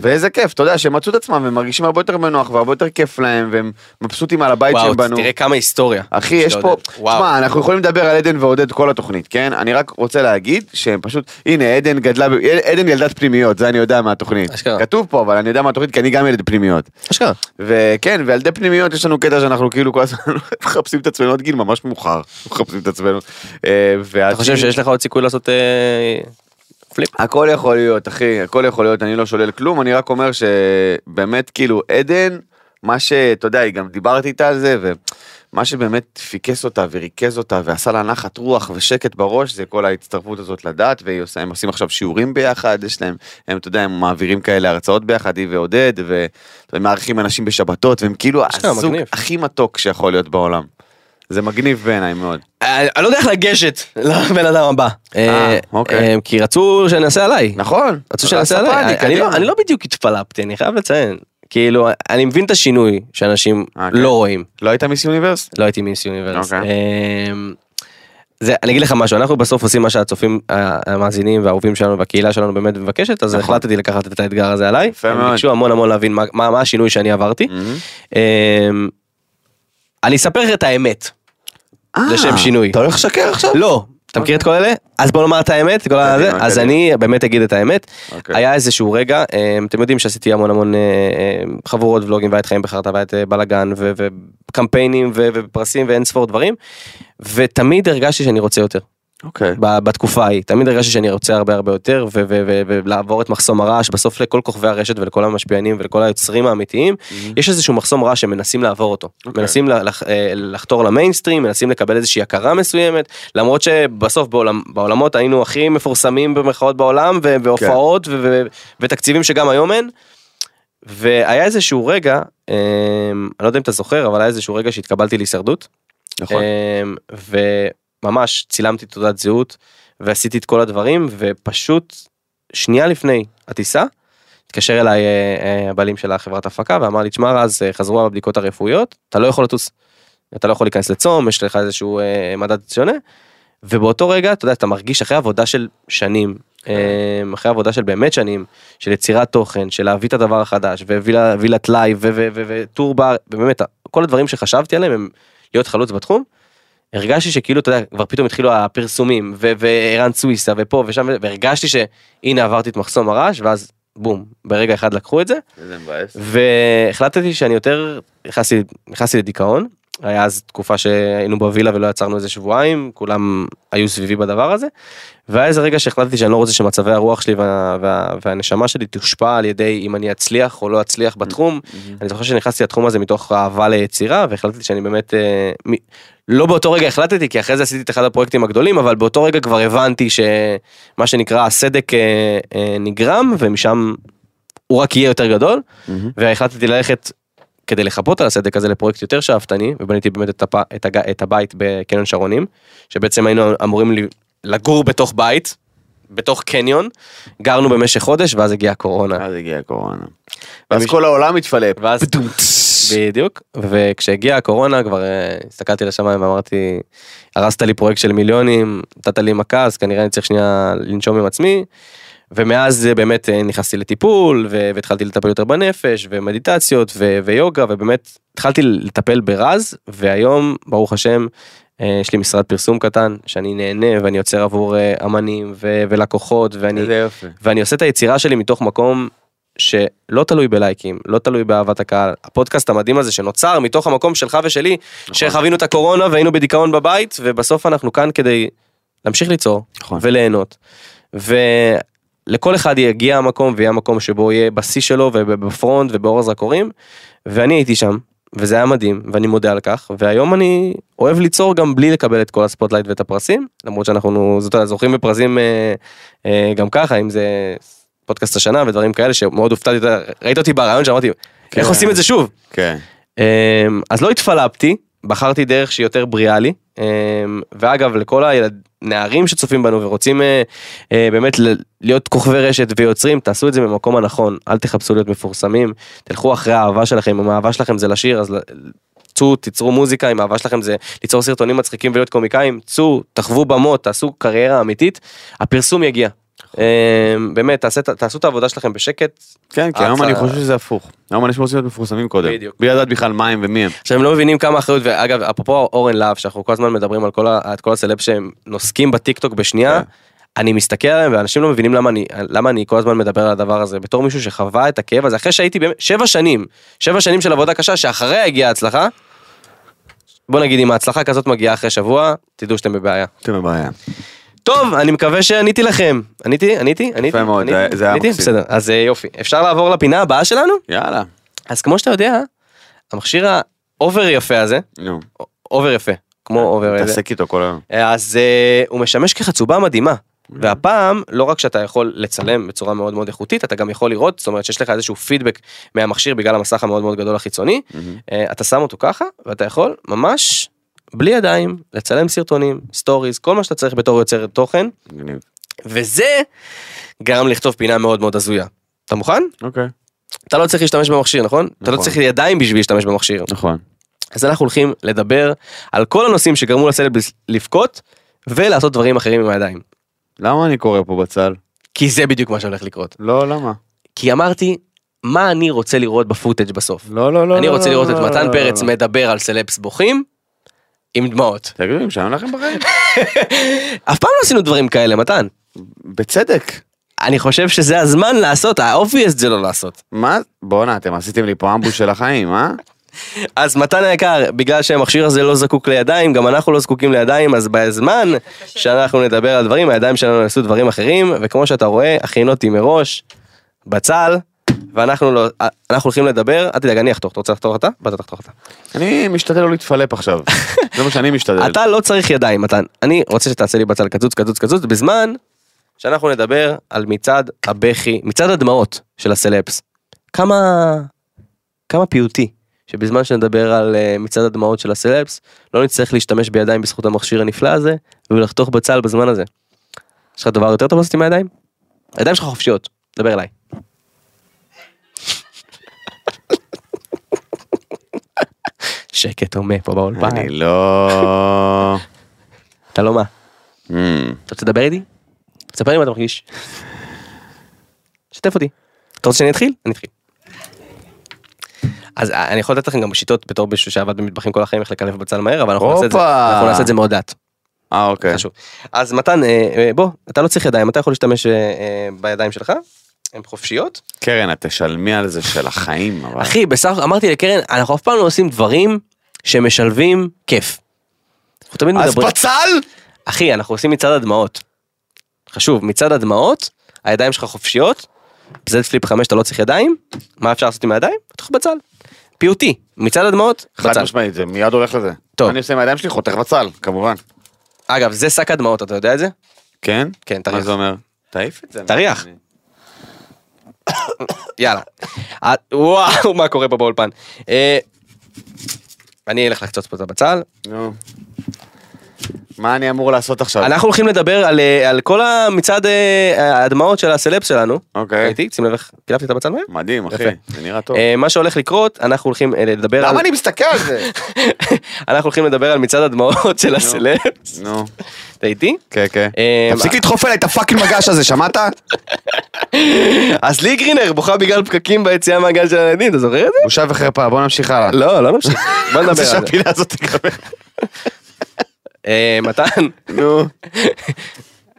ואיזה כיף, אתה יודע, שהם מצאו את עצמם, והם מרגישים הרבה יותר בנוח, והרבה יותר כיף להם, והם מבסוטים על הבית שהם בנו. וואו, תראה כמה היסטוריה. אחי, יש פה, תשמע, אנחנו יכולים לדבר על עדן ועודד כל התוכנית, כן? אני רק רוצה להגיד שהם פשוט, הנה, עדן גדלה, עדן ילדת פנימיות, זה אני יודע מהתוכנית. כתוב פה, אבל אני יודע מהתוכנית, כי אני גם ילד פנימיות. אשכרה. וכן, וילדי פנימיות, יש לנו קטע שאנחנו כאילו כל הזמן מחפשים את עצמנו, עד גיל ממש מאוחר, מחפשים את עצמנו. אתה חושב שיש לך עוד סיכוי לעשות פליפ? הכל יכול להיות, אחי, הכל יכול להיות, אני לא שולל כלום, אני רק אומר שבאמת, כאילו, עדן, מה שאתה יודע, גם דיברתי איתה על זה, ומה שבאמת פיקס אותה וריכז אותה, ועשה לה נחת רוח ושקט בראש, זה כל ההצטרפות הזאת לדעת, והם עושים עכשיו שיעורים ביחד, יש להם, הם, אתה יודע, הם מעבירים כאלה הרצאות ביחד, היא ועודד, והם מערכים אנשים בשבתות, והם כאילו הזוג הכי מתוק שיכול להיות בעולם. זה מגניב בעיניי מאוד. אני לא יודע איך לגשת לבן אדם הבא. כי רצו שנעשה עליי. נכון. רצו שנעשה עליי. אני לא בדיוק התפלפתי, אני חייב לציין. כאילו, אני מבין את השינוי שאנשים לא רואים. לא היית מיס יוניברס? לא הייתי מיס יוניברס. אני אגיד לך משהו, אנחנו בסוף עושים מה שהצופים המאזינים והאהובים שלנו והקהילה שלנו באמת מבקשת, אז החלטתי לקחת את האתגר הזה עליי. הם ביקשו המון המון להבין מה השינוי שאני עברתי. אני אספר את האמת. לשם שינוי. אתה הולך לשקר עכשיו? לא. אתה מכיר את כל אלה? אז בוא נאמר את האמת. אז אני באמת אגיד את האמת. היה איזשהו רגע, אתם יודעים שעשיתי המון המון חבורות ולוגים, ואת חיים בחרטה, ואת בלגן, וקמפיינים, ופרסים, ואין ספור דברים. ותמיד הרגשתי שאני רוצה יותר. אוקיי. בתקופה ההיא. תמיד הרגשתי שאני רוצה הרבה הרבה יותר, ולעבור את מחסום הרעש. בסוף לכל כוכבי הרשת ולכל המשפיענים ולכל היוצרים האמיתיים, יש איזשהו מחסום רעש שמנסים לעבור אותו. מנסים לחתור למיינסטרים, מנסים לקבל איזושהי הכרה מסוימת, למרות שבסוף בעולמות היינו הכי מפורסמים במרכאות בעולם, והופעות ותקציבים שגם היום אין. והיה איזשהו רגע, אני לא יודע אם אתה זוכר, אבל היה איזשהו רגע שהתקבלתי להישרדות. נכון. ממש צילמתי תעודת זהות, ועשיתי את כל הדברים, ופשוט שנייה לפני הטיסה, התקשר אליי הבעלים של החברת הפקה, ואמר לי, תשמע רז, חזרו על הבדיקות הרפואיות, אתה לא יכול לטוס, אתה לא יכול להיכנס לצום, יש לך איזשהו מדד שונה, ובאותו רגע, אתה יודע, אתה מרגיש אחרי עבודה של שנים, אחרי עבודה של באמת שנים, של יצירת תוכן, של להביא את הדבר החדש, ווילת לייב, וטור בר, ובאמת, כל הדברים שחשבתי עליהם, הם להיות חלוץ בתחום, הרגשתי שכאילו, אתה יודע, כבר פתאום התחילו הפרסומים, ואיראן סוויסה, ופה ושם, והרגשתי שהנה עברתי את מחסום הרעש, ואז בום, ברגע אחד לקחו את זה. איזה מבאס. והחלטתי שאני יותר, נכנסתי לדיכאון, היה אז תקופה שהיינו בווילה ולא יצרנו איזה שבועיים, כולם היו סביבי בדבר הזה, והיה איזה רגע שהחלטתי שאני לא רוצה שמצבי הרוח שלי והנשמה שלי תושפע על ידי אם אני אצליח או לא אצליח בתחום, אני זוכר שנכנסתי לתחום הזה מתוך אהבה ליצירה, והחלטתי שאני באמת, לא באותו רגע החלטתי, כי אחרי זה עשיתי את אחד הפרויקטים הגדולים, אבל באותו רגע כבר הבנתי שמה שנקרא הסדק נגרם, ומשם הוא רק יהיה יותר גדול, והחלטתי ללכת כדי לחפות על הסדק הזה לפרויקט יותר שאפתני, ובניתי באמת את הבית בקניון שרונים, שבעצם היינו אמורים לגור בתוך בית, בתוך קניון, גרנו במשך חודש, ואז הגיעה הקורונה. ואז כל העולם התפלט. בדיוק, וכשהגיעה הקורונה, כבר הסתכלתי לשמיים ואמרתי, הרסת לי פרויקט של מיליונים, נתת לי מכה, אז כנראה אני צריך שנייה לנשום עם עצמי, ומאז באמת נכנסתי לטיפול, והתחלתי לטפל יותר בנפש, ומדיטציות, ויוגה, ובאמת התחלתי לטפל ברז, והיום, ברוך השם, יש לי משרד פרסום קטן, שאני נהנה, ואני יוצר עבור אמנים, ולקוחות, ואני עושה את היצירה שלי מתוך מקום, שלא תלוי בלייקים, לא תלוי באהבת הקהל. הפודקאסט המדהים הזה שנוצר מתוך המקום שלך ושלי, שחווינו את הקורונה, והיינו בדיכאון בבית, ובסוף אנחנו כאן כדי להמשיך ליצור, וליהנות. ולכל אחד יגיע המקום, ויהיה המקום שבו יהיה בשיא שלו, ובפרונט, ובאור הזרקורים, ואני הייתי שם, וזה היה מדהים, ואני מודה על כך, והיום אני אוהב ליצור גם בלי לקבל את כל הספוטלייט ואת הפרסים, למרות שאנחנו זוכים בפרסים גם ככה, אם זה פודקאסט השנה ודברים כאלה שמאוד הופתעתי, ראית אותי ברעיון שאמרתי, איך עושים את זה שוב? אז לא התפלפתי, בחרתי דרך שהיא יותר בריאה לי, ואגב, לכל הנערים שצופים בנו ורוצים באמת להיות כוכבי רשת ויוצרים, תעשו את זה במקום הנכון, אל תחפשו להיות מפורסמים, תלכו אחרי האהבה שלכם, אם האהבה שלכם זה לשיר, אז צאו, תיצרו מוזיקה, אם האהבה שלכם זה ליצור סרטונים מצחיקים ולהיות קומיקאים, צאו, תחוו במות, תעשו קריירה אמיתית, הפרסום יגיע. באמת, תעשו את העבודה שלכם בשקט. כן, כי היום אני חושב שזה הפוך. היום אנשים רוצים להיות מפורסמים קודם. בדיוק. בלי לדעת בכלל מה הם ומי הם. עכשיו, הם לא מבינים כמה אחריות, ואגב, אפרופו אורן להב, שאנחנו כל הזמן מדברים על כל הסלב שהם נוסקים בטיקטוק בשנייה, אני מסתכל עליהם, ואנשים לא מבינים למה אני כל הזמן מדבר על הדבר הזה, בתור מישהו שחווה את הכאב הזה, אחרי שהייתי שבע שנים של עבודה קשה, שאחריה הגיעה ההצלחה, בוא נגיד, אם ההצלחה כזאת מגיעה אחרי שבוע, תדעו שאתם בבעיה. טוב, אני מקווה שעניתי לכם. עניתי? יפה מאוד, זה היה מקסים. בסדר, אז יופי. אפשר לעבור לפינה הבאה שלנו? יאללה. אז כמו שאתה יודע, המכשיר האובר יפה הזה, אובר יפה, כמו אובר יפה. תעסק איתו כל היום. אז הוא משמש כחצובה מדהימה, והפעם לא רק שאתה יכול לצלם בצורה מאוד מאוד איכותית, אתה גם יכול לראות, זאת אומרת שיש לך איזשהו פידבק מהמכשיר בגלל המסך המאוד מאוד גדול החיצוני, אתה שם אותו ככה, ואתה יכול ממש בלי ידיים, לצלם סרטונים, סטוריז, כל מה שאתה צריך בתור יוצר תוכן, וזה גרם לכתוב פינה מאוד מאוד הזויה. אתה מוכן? אוקיי. אתה לא צריך להשתמש במכשיר, נכון? אתה לא צריך ידיים בשביל להשתמש במכשיר. נכון. אז אנחנו הולכים לדבר על כל הנושאים שגרמו לסלב לפקוט, ולעשות דברים אחרים עם הידיים. למה אני קורא פה בצל? כי זה בדיוק מה שהולך לקרות. לא, למה? כי אמרתי, מה אני רוצה לראות בפוטג' בסוף? לא. אני רוצה לראות את מתן פרץ מדבר על סלבס בוכים. עם דמעות. תגידו, שם לכם בחיים. אף פעם לא עשינו דברים כאלה, מתן. בצדק. אני חושב שזה הזמן לעשות, ה-obvious זה לא לעשות. מה? בוא'נה, אתם עשיתם לי פה אמבוש של החיים, אה? אז מתן היקר, בגלל שהמכשיר הזה לא זקוק לידיים, גם אנחנו לא זקוקים לידיים, אז בזמן שאנחנו נדבר על דברים, הידיים שלנו נעשו דברים אחרים, וכמו שאתה רואה, הכינותי מראש, בצל, ואנחנו הולכים לדבר, אתה תדאג, אני אחתוך, אתה רוצה לחתוך אתה? ואתה תחתוך אתה. אני משתדל לא להתפלפ עכשיו, זה מה שאני משתדל. אתה לא צריך ידיים, מתן, אני רוצה שתעשה לי בצל קצוץ, בזמן שאנחנו נדבר על מצעד הבכי, מצעד הדמעות של הסלפס. כמה פיוטי, שבזמן שנדבר על מצעד הדמעות של הסלפס, לא נצטרך להשתמש בידיים בזכות המכשיר הנפלא הזה, ולחתוך בצל בזמן הזה. יש לך דבר יותר טוב לעשות עם הידיים? הידיים שלך חופשיות, דבר אליי. שקט עומה פה באולפן. אני לא... אתה לא מה? אתה רוצה לדבר איתי? תספר לי מה אתה מרגיש. שתף אותי. אתה רוצה שאני אתחיל? אני אתחיל. אז אני יכול לתת לכם גם בשיטות בתור בשביל שעבד במטבחים כל החיים איך לקלף בצל מהר, אבל אנחנו נעשה את זה מאוד דעת. אוקיי. אז מתן, בוא, אתה לא צריך ידיים, אתה יכול להשתמש בידיים שלך. הן חופשיות. קרן, את תשלמי על זה של החיים. אבל... אחי, בסך, אמרתי לקרן, אנחנו אף פעם לא עושים דברים שמשלבים כיף. אז פצל? אחי, אנחנו עושים מצד הדמעות. חשוב, מצד הדמעות, הידיים שלך חופשיות, בזד פליפ 5 אתה לא צריך ידיים, מה אפשר לעשות עם הידיים? תחתוך בצל. פיוטי, מצד הדמעות, בצל. חד משמעית, זה מיד הולך לזה. טוב. אני עושה עם הידיים שלי, חותך בצל, כמובן. אגב, זה סק הדמעות, אתה יודע את זה? כן? כן, תריח. מה זה אומר? תעיף את זה. תריח. יאללה, וואו, מה קורה פה באולפן? אני אלך לחצוץ פה את הבצל. מה אני אמור לעשות עכשיו? אנחנו הולכים לדבר על כל המצעד הדמעות של הסלב שלנו. אוקיי. הייתי, שים לבך, פילפתי את המצעד מהם? מדהים, אחי, זה נראה טוב. מה שהולך לקרות, אנחנו הולכים לדבר על... למה אני מסתכל על זה? אנחנו הולכים לדבר על מצעד הדמעות של הסלב. נו. אתה איתי? כן, כן. תפסיק לדחוף אליי את הפאקינג מגש הזה, שמעת? אז ליה גרינר בוכה בגלל פקקים ביציאה מהגן של הילדים, אתה זוכר את זה? בושה וחרפה, בוא נמשיך הלאה. לא, לא נמשיך. בוא נדבר על זה. זה שהפינה הזאת תקבל. מתן. נו.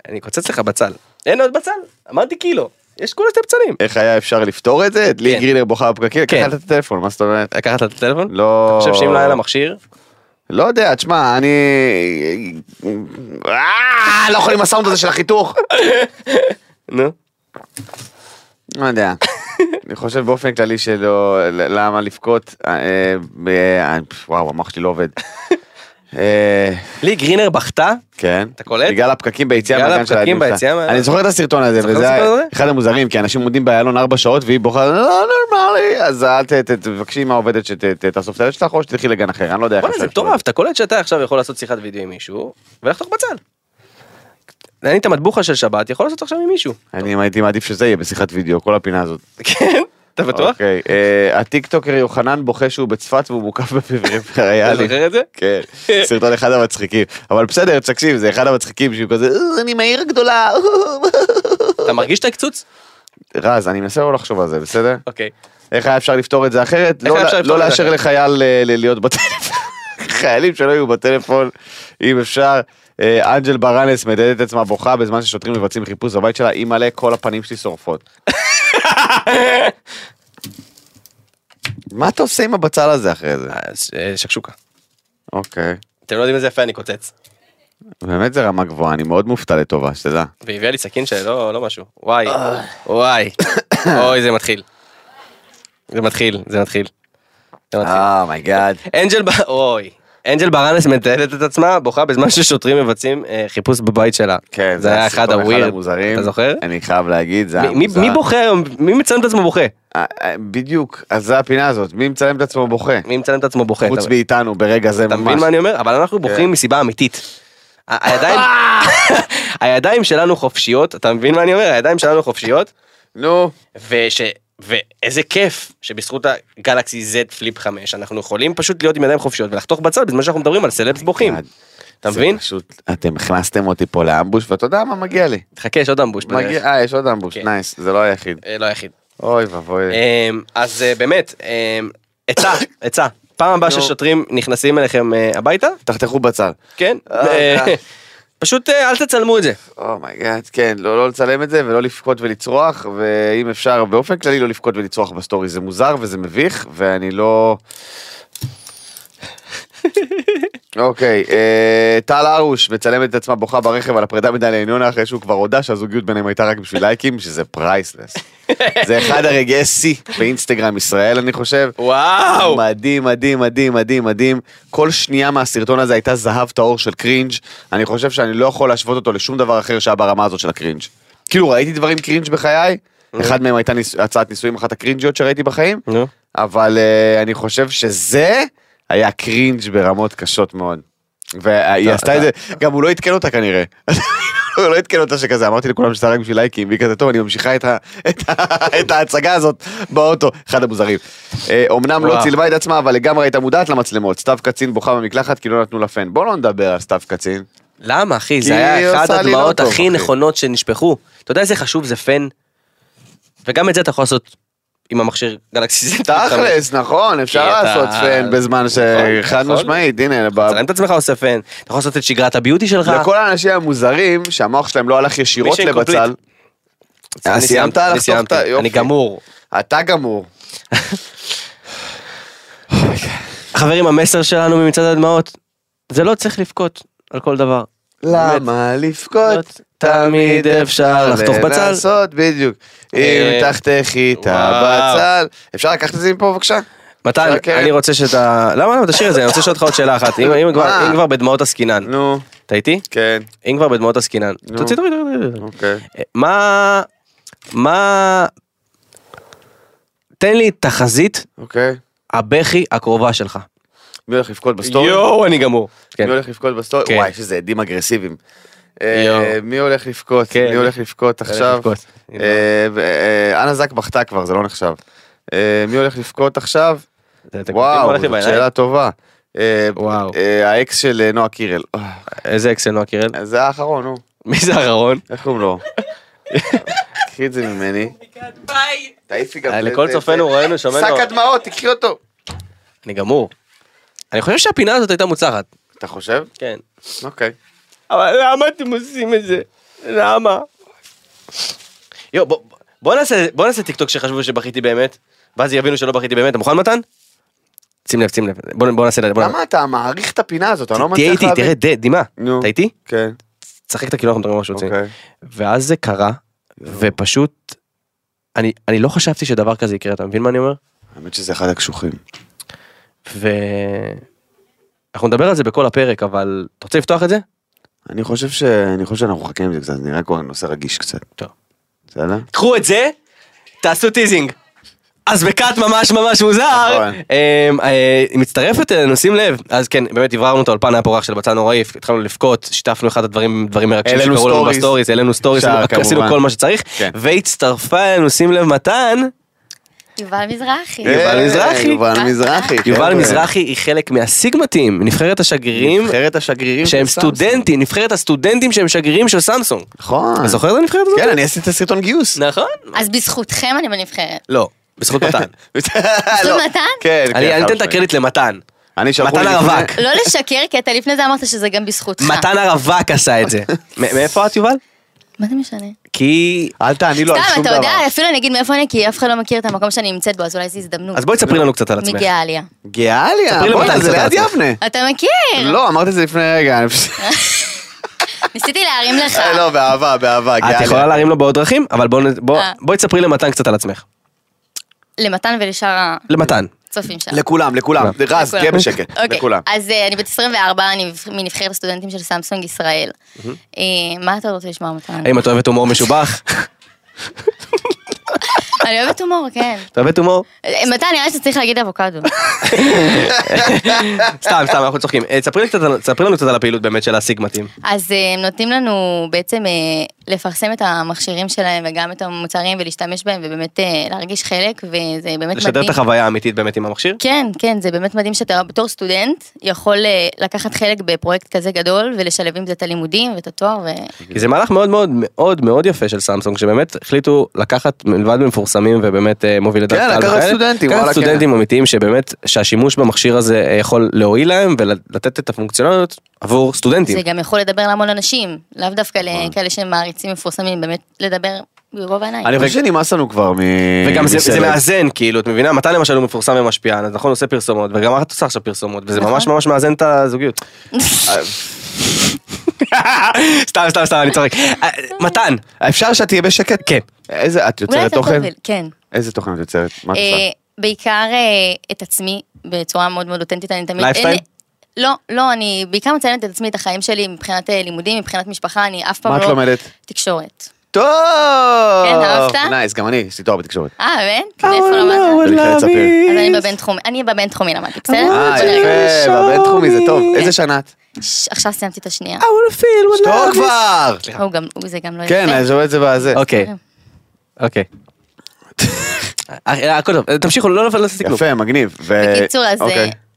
אני קוצץ לך בצל. אין עוד בצל, אמרתי קילו. יש כולה שתי בצלים. איך היה אפשר לפתור את זה? את ליה גרינר בוכה בפקקים? לקחת את הטלפון, מה זאת אומרת? לקחת את הטלפון? לא. אתה חושב שאם לא היה לה מכשיר? לא יודע, תשמע, אני... לא יכול עם הסאונד הזה של החיתוך. נו. לא יודע. אני חושב באופן כללי שלא... למה לבכות? וואו, המוח שלי לא עובד. ליה גרינר בכתה? כן. אתה קולט? בגלל הפקקים ביציאה מהגן של הילדים שלה. אני זוכר את הסרטון הזה, וזה אחד המוזרים, כי אנשים עומדים באיילון 4 שעות, והיא בוכה, לא נורמלי, אז תבקשי עם העובדת שתאסוף את הילד שלך, או שתלכי לגן אחר, אני לא יודע. בוא'נה, זה מטורף, אתה קולט שאתה עכשיו יכול לעשות שיחת וידאו עם מישהו, ולחתוך בצל. אני את המטבוחה של שבת, יכול לעשות עכשיו עם מישהו. אני הייתי מעדיף שזה יהיה בשיחת וידאו, כל הפינה הזאת. כן. אתה בטוח? אוקיי, הטיקטוקר יוחנן בוכה שהוא בצפת והוא מוקף בפברים חיילים. אתה זוכר את זה? כן, סרטון אחד המצחיקים, אבל בסדר, תקשיב, זה אחד המצחיקים שהוא כזה, אני מהעיר גדולה. אתה מרגיש את הקצוץ? רז, אני מנסה לא לחשוב על זה, בסדר? אוקיי. איך היה אפשר לפתור את זה אחרת? לא לאשר לחייל להיות בטלפון. חיילים שלא יהיו בטלפון, אם אפשר. אנג'ל ברנס מדדת את עצמה בוכה בזמן ששוטרים מבצעים חיפוש בבית שלה, היא מלא, כל הפנים שלי שורפות. מה אתה עושה עם הבצל הזה אחרי זה? שקשוקה. אוקיי. אתם לא יודעים איזה יפה אני קוצץ. באמת זה רמה גבוהה, אני מאוד מופתע לטובה, שתדע. והביאה לי סכין שלא משהו. וואי, וואי. אוי, זה מתחיל. זה מתחיל, זה מתחיל. אומייגאד. אנג'ל ברנס מתעדת את עצמה, בוכה בזמן ששוטרים מבצעים חיפוש בבית שלה. כן, זה היה אחד המוזרים. אתה זוכר? אני חייב להגיד, זה היה מוזר. מי בוכה היום? מי מצלם את עצמו בוכה? בדיוק, אז זה הפינה הזאת. מי מצלם את עצמו בוכה? מי מצלם את עצמו בוכה? חוץ מאיתנו, ברגע זה ממש. אתה מבין מה אני אומר? אבל אנחנו בוכים מסיבה אמיתית. הידיים שלנו חופשיות, אתה מבין מה אני אומר? הידיים שלנו חופשיות. נו. ואיזה כיף שבזכות הגלקסי Z Flip 5 אנחנו יכולים פשוט להיות עם ידיים חופשיות ולחתוך בצד בזמן שאנחנו מדברים על סלבס בוכים. אתה מבין? אתם הכנסתם אותי פה לאמבוש ואתה יודע מה מגיע לי. תחכה, יש עוד אמבוש. יש עוד אמבוש, נייס, זה לא היחיד. לא היחיד. אוי ובוי. אז באמת, עצה. פעם הבאה ששוטרים נכנסים אליכם הביתה. תחתכו בצד. כן. פשוט אל תצלמו את זה. אומייגאד, כן, לא לצלם את זה, ולא לפקוד ולצרוח, ואם אפשר, באופן כללי לא לפקוד ולצרוח בסטורי, זה מוזר וזה מביך, ואני לא... אוקיי, טל ארוש מצלמת את עצמה בוכה ברכב על הפרידה מדליה עניונה, אחרי שהוא כבר הודע שהזוגיות ביניהם הייתה רק בשביל לייקים, שזה פרייסלס. זה אחד הרגעי C באינסטגרם ישראל, אני חושב. וואו! מדהים, מדהים, מדהים, מדהים, מדהים. כל שנייה מהסרטון הזה הייתה זהב טהור של קרינג'. אני חושב שאני לא יכול להשוות אותו לשום דבר אחר שהיה ברמה הזאת של הקרינג'. כאילו, ראיתי דברים קרינג' בחיי, אחד מהם הייתה הצעת נישואים, אחת הקרינג'יות שראיתי בחיים, אבל אני חושב שזה היה קרינג' ברמות קשות מאוד. והיא עשתה את זה, גם הוא לא התקן אותה כנראה. הוא לא התקן אותה שכזה, אמרתי לכולם שזה רק בשביל לייקים, והיא כזה טוב, אני ממשיכה את ההצגה הזאת באוטו, אחד המוזרים. אמנם לא צילמה את עצמה, אבל לגמרי הייתה מודעת למצלמות, סתיו קצין בוכה במקלחת, כי לא נתנו לה פן. בוא לא נדבר על סתיו קצין. למה אחי? זה היה אחד הדמעות הכי נכונות שנשפכו. אתה יודע איזה חשוב זה פן? וגם את זה אתה יכול לעשות עם המכשיר גלקסי Z. תכלס, נכון, אפשר לעשות פן בזמן שחד משמעית, הנה. צלם את עצמך עושה פן, אתה יכול לעשות את שגרת הביוטי שלך. לכל האנשים המוזרים, שהמוח שלהם לא הלך ישירות לבצל. סיימת? אני גמור. אתה גמור. חברים, המסר שלנו ממצעד הדמעות, זה לא צריך לבכות על כל דבר. למה לבכות? תמיד אפשר לחתוך בצל. לעשות בדיוק. אם תחתכי את הבצל. אפשר לקחת את זה מפה בבקשה? מתן, אני רוצה שאתה... למה? תשאיר את זה, אני רוצה שאתה עוד שאלה אחת. אם כבר בדמעות הסכינן. נו. אתה איתי? כן. אם כבר בדמעות הסכינן. תוציא, תוריד. אוקיי. מה... תן לי תחזית הבכי הקרובה שלך. מי הולך לבכות בסטורי? יואו, אני גמור. מי הולך לבכות בסטורי? וואי, שזה עדים אגרסיביים. מי הולך לבכות? מי הולך לבכות עכשיו? אנה זק בכתה כבר, זה לא נחשב. מי הולך לבכות עכשיו? וואו, שאלה טובה. האקס של נועה קירל. איזה אקס של נועה קירל? זה האחרון, נו. מי זה האחרון? איך קוראים לו? קחי את זה ממני. לכל צופנו ראינו, שומנו. סק הדמעות, תקחי אותו. אני גמור. אני חושב שהפינה הזאת הייתה מוצלחת. אתה חושב? כן. אוקיי. אבל למה אתם עושים את זה? למה? יו, בוא נעשה טיקטוק שחשבו שבכיתי באמת, ואז יבינו שלא בכיתי באמת. אתה מוכן מתן? שים לב, שים לב. בוא נעשה... למה אתה מעריך את הפינה הזאת? תהיה איתי, תראה, דימה. אתה איתי? כן. צחק את הכינוח, נתראה מה שרוצים. ואז זה קרה, ופשוט... אני לא חשבתי שדבר כזה יקרה, אתה מבין מה אני אומר? האמת שזה אחד הקשוחים. אנחנו נדבר על זה בכל הפרק, אבל אתה רוצה לפתוח את זה? אני חושב שאנחנו חכים עם זה קצת, נראה כבר נושא רגיש קצת. טוב. בסדר? קחו את זה, תעשו טיזינג. אז בקאט ממש ממש מוזר, מצטרפת אלינו, שים לב, אז כן, באמת עברנו את האולפן, היה פה רך של בצע נוראי, התחלנו לבכות, שיתפנו אחד הדברים מרגשים שקראו לנו בסטוריז, העלינו סטוריז, עשינו כל מה שצריך, והצטרפה אלינו, שים לב מתן, יובל מזרחי. יובל מזרחי. יובל מזרחי. יובל מזרחי היא חלק מהסיגמטים, נבחרת השגרירים. נבחרת השגרירים. שהם סטודנטים, נבחרת הסטודנטים שהם שגרירים של סמסונג. נכון. אתה זוכר את הנבחרת הזאת? כן, אני עשיתי סרטון גיוס. נכון. אז בזכותכם אני בנבחרת. לא, בזכות מתן. בזכות מתן? כן. אני אתן את הקרדיט למתן. מתן הרווק. לא לשקר, כי אתה לפני זה אמרת שזה גם בזכותך. מתן הרווק עשה את זה. מאיפה את יובל? מה זה משנה? כי... אל תעני לו על שום דבר. אתה יודע, אפילו אני אגיד מאיפה אני, כי אף אחד לא מכיר את המקום שאני נמצאת בו, אז אולי זה הזדמנות. אז בואי תספרי לנו קצת על עצמך. מגאליה. גאליה? בואי, זה ליד יבנה. אתה מכיר? לא, אמרת את זה לפני רגע. ניסיתי להרים לך. לא, באהבה, באהבה. את יכולה להרים לו בעוד דרכים, אבל בואי תספרי למתן קצת על עצמך. למתן ולשאר... למתן. צופים שם. לכולם, לכולם. רז, תהיה בשקט. לכולם. אז אני בת 24, אני מנבחרת הסטודנטים של סמסונג ישראל. מה אתה רוצה לשמוע מתן? האם את אוהבת הומור משובח? אני אוהבת הומור, כן. אתה אוהבת הומור? מתן, נראה לי שאתה צריך להגיד אבוקדו. סתם, סתם, אנחנו צוחקים. תספרי לנו קצת על הפעילות באמת של הסיגמטים. אז הם נותנים לנו בעצם לפרסם את המכשירים שלהם וגם את המוצרים ולהשתמש בהם ובאמת להרגיש חלק, וזה באמת מדהים. לשדר את החוויה האמיתית באמת עם המכשיר? כן, כן, זה באמת מדהים שאתה בתור סטודנט יכול לקחת חלק בפרויקט כזה גדול ולשלב עם זה את הלימודים ואת התואר. כי זה מהלך מאוד מאוד מאוד מאוד יפה של סמסונג שבאמת החליטו לקחת מלבד מפורסמים ובאמת מוביל את הדעת. כן, לקחת סטודנטים. לקחת סטודנטים אמיתיים שבאמת שהשימוש במכשיר הזה יכול להועיל להם ולתת את הפונקציונליות עבור סטודנטים. זה גם יכול לדבר להמון אנשים, לאו דווקא לכאלה שהם מעריצים מפורסמים, באמת לדבר ברוב העיניים. אני חושב שנמאס לנו כבר וגם זה מאזן, כאילו, את מבינה? מתן למשל הוא מפורסם ומשפיען, אז נכון, עושה פרסומות, וגם את עושה עכשיו פרסומות, וזה ממש ממש מאזן את הזוגיות. סתם, סתם, סתם, אני צוחק. מתן, אפשר שאת תהיה בשקט? כן. איזה, את יוצרת תוכן? כן. איזה תוכן את יוצרת? מה את עושה? בעיקר את עצמי, בצורה מאוד מאוד אותנטית, אני תמיד... לייפטיים? לא, לא, אני בעיקר מציינת את עצמי, את החיים שלי, מבחינת לימודים, מבחינת משפחה, אני אף פעם לא... מה את לומדת? תקשורת. טוב! כן, אהבת? נייס, גם אני, יש לי תואר בתקשורת. באמת? איפה למדת? אז אני בבינתחומי למדתי, בסדר? יפה, בבינתחומי זה טוב. איזה שנה את? עכשיו סיימתי את השנייה. שתור כבר! זה גם לא יפה. כן, אני שומע את זה בזה. אוקיי. אוקיי. הכל טוב, תמשיכו, לא נפלסתי כלום. יפה, מגניב. בקיצור,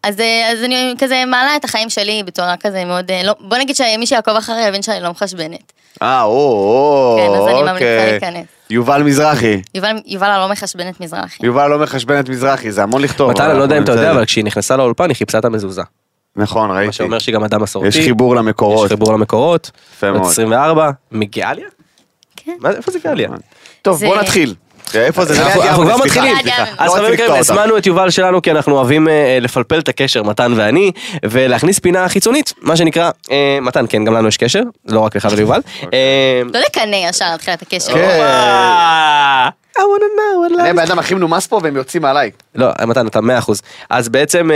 אז אני כזה מעלה את החיים שלי בצורה כזה מאוד... בוא נגיד שמי שיעקב אחרי הבין שאני לא מחשבנת. כן, אז אני ממליצה להיכנס. יובל מזרחי. יובל לא מחשבנת מזרחי. יובל לא מחשבנת מזרחי, זה המון לכתוב. מתן, אני לא יודע אם אתה יודע, אבל כשהיא נכנסה לאולפן, היא חיפשה את המזוזה. נכון, ראיתי. מה שאומר שהיא גם אדם מסורתי. יש חיבור למקורות. יש חיבור למקורות. יפה מאוד. 24, מגאליה? כן. איפה זה גאליה? טוב, בוא נתחיל. איפה זה? אנחנו כבר מתחילים. אז חברים יקרים, הזמנו את יובל שלנו כי אנחנו אוהבים לפלפל את הקשר, מתן ואני, ולהכניס פינה חיצונית, מה שנקרא, מתן, כן, גם לנו יש קשר, לא רק לך וליובל. לא לקנה ישר, להתחיל את הקשר. אני באדם הכי מנומס פה והם יוצאים עליי. לא, מתן, אתה 100%. אז בעצם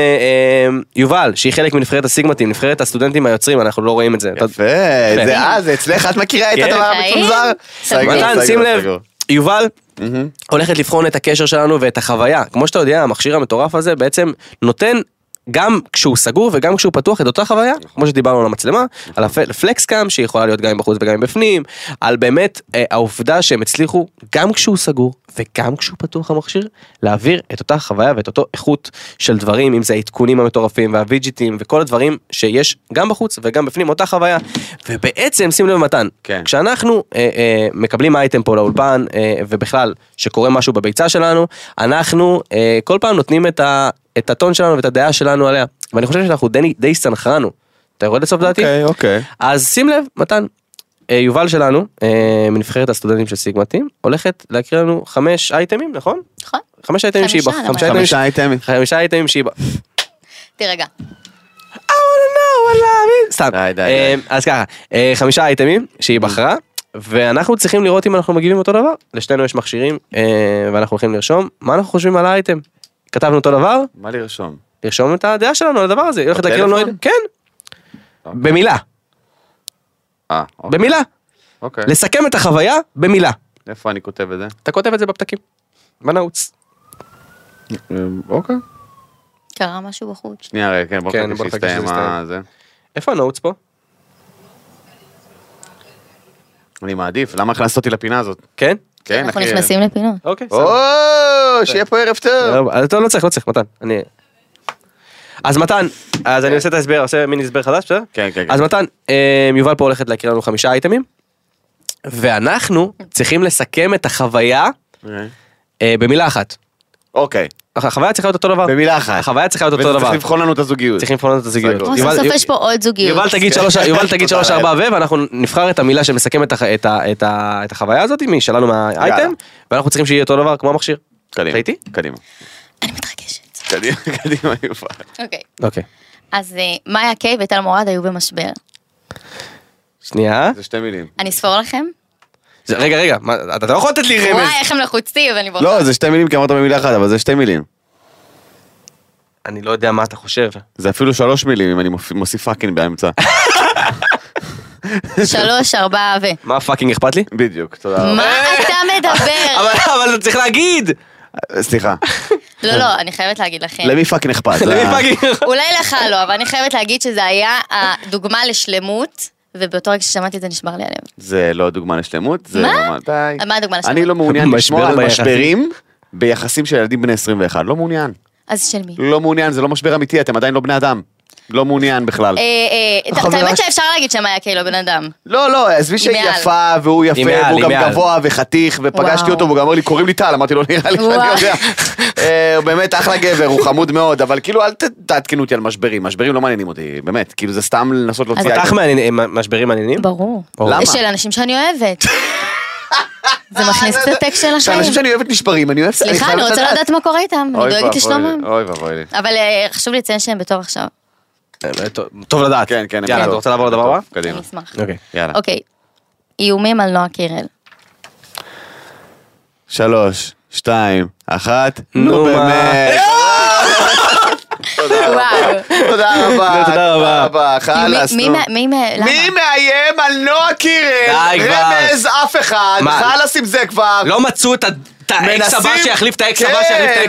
יובל, שהיא חלק מנבחרת הסיגמטים, נבחרת הסטודנטים היוצרים, אנחנו לא רואים את זה. יפה, זה אצלך, את מכירה את הדבר המצונזר? מתן, שים לב. יובל הולכת לבחון את הקשר שלנו ואת החוויה. כמו שאתה יודע, המכשיר המטורף הזה בעצם נותן גם כשהוא סגור וגם כשהוא פתוח את אותה חוויה, כמו שדיברנו על המצלמה, על הפלקסקאם שיכולה להיות גם בחוץ וגם בפנים, על באמת העובדה שהם הצליחו גם כשהוא סגור וגם כשהוא פתוח המכשיר, להעביר את אותה חוויה ואת אותו איכות של דברים, אם זה העדכונים המטורפים והווידג'יטים וכל הדברים שיש גם בחוץ וגם בפנים, אותה חוויה, ובעצם שים לב מתן, כשאנחנו מקבלים אייטם פה לאולפן, ובכלל שקורה משהו בביצה שלנו, אנחנו כל פעם נותנים את הטון שלנו ואת הדעה שלנו עליה. ואני חושב שאנחנו די סנחרנו. אתה יורד לסוף דעתי? אוקיי. אז שים לב, מתן, יובל שלנו, מנבחרת הסטודנטים של סיגמה-טימס, הולכת להקריא לנו 5 אייטמים, נכון? נכון. 5 אייטמים שהיא בה. 5 אייטמים שהיא בה. תרגע. I wanna know what love is. סתם. אז ככה, 5 אייטמים שהיא בחרה, ואנחנו צריכים לראות אם אנחנו מגיבים אותו דבר. לשנינו יש מכשירים, ואנחנו הולכים לרשום מה אנחנו חושבים על האייטם. כתבנו אותו דבר. מה לרשום? לרשום את הדעה שלנו על הדבר הזה. הולכת להקריא לנו... כן. במילה. אוקיי. במילה. אוקיי. לסכם את החוויה במילה. איפה אני כותב את זה? אתה כותב את זה בפתקים. בנעוץ. אוקיי. קרה משהו בחוץ. שנייה רגע, כן, בואו חכה שיסתיים. איפה הנעוץ פה? אני מעדיף, למה הכנסת אותי לפינה הזאת? כן? כן, אנחנו נכנסים לפינות. אוקיי, סבבה. או, שיהיה פה ערב טוב. אז אתה לא צריך, מתן. אז מתן, אז אני עושה את ההסבר, עושה מין הסבר חדש, בסדר? כן, כן. אז מתן, יובל פה הולכת להקריא לנו 5 אייטמים, ואנחנו צריכים לסכם את החוויה במילה אחת. אוקיי. החוויה צריכה להיות אותו דבר. במילה אחת. החוויה צריכה להיות אותו דבר. וצריך לבחון לנו את הזוגיות. צריכים לבחון לנו את הזוגיות. סוף יש פה עוד זוגיות. יובל תגיד 3-4 ואנחנו נבחר את המילה שמסכם את החוויה הזאת, מי שלנו מהאייטם, ואנחנו צריכים שיהיה אותו דבר כמו המכשיר. קדימה. קדימה. אני מתרגשת. קדימה, יובל. אוקיי. אז מאיה קיי וטל מורד היו במשבר. שנייה. זה 2 מילים. אני אספור לכם. רגע, אתה לא יכול לתת לי רמז. וואי, איך הם לחוצתי, אבל אני בוחר. לא, זה 2 מילים, כי אמרת במילה אחת, אבל זה 2 מילים. אני לא יודע מה אתה חושב. זה אפילו 3 מילים, אם אני מוסיף פאקינג באמצע. 3, 4 ו... מה פאקינג אכפת לי? בדיוק, תודה רבה. מה אתה מדבר? אבל אתה צריך להגיד. סליחה. לא, אני חייבת להגיד לכם. למי פאקינג אכפת? אולי לך לא, אבל אני חייבת להגיד שזה היה הדוגמה לשלמות, ובאותו רגע ששמעתי את זה נשבר לי עליהם. זה לא דוגמה לשלמות. מה? מה הדוגמה לשלמות? אני לא מעוניין לשמור על משברים ביחסים של ילדים בני 21. לא מעוניין. אז של מי? לא מעוניין, זה לא משבר אמיתי, אתם עדיין לא בני אדם. לא מעוניין בכלל. האמת שאפשר להגיד שמאיה קיי לא בן אדם. לא, עזבי שהיא יפה, והוא יפה, והוא גם גבוה וחתיך, ופגשתי אותו, והוא אמר לי, קוראים לי טל, אמרתי לו, נראה לי שאני יודע. הוא באמת אחלה גבר, הוא חמוד מאוד, אבל כאילו, אל תעדכנו אותי על משברים, משברים לא מעניינים אותי, באמת, כאילו זה סתם לנסות להוציא... אותך משברים מעניינים? ברור. למה? של אנשים שאני אוהבת. זה מכניס את הטק של החיים. שאנשים שאני אוהבת נשברים, אני אוהבת... סליחה, אני רוצה לדעת מה קורה איתם, אני דואגת לשלומם. אבל חשוב לציין שהם בתור עכשיו. טוב לדעת. כן. יאללה, אתה רוצה לעבור לדבר הבא? קדימה. אני אשמח. אוקיי. איומים על נועה קירל. 3, 2, 1. נו באמת. תודה רבה. מי מאיים על נועה קירל? רמז אף אחד. חלאס עם זה כבר. לא מצאו את... את האקס הבא שיחליף את האקס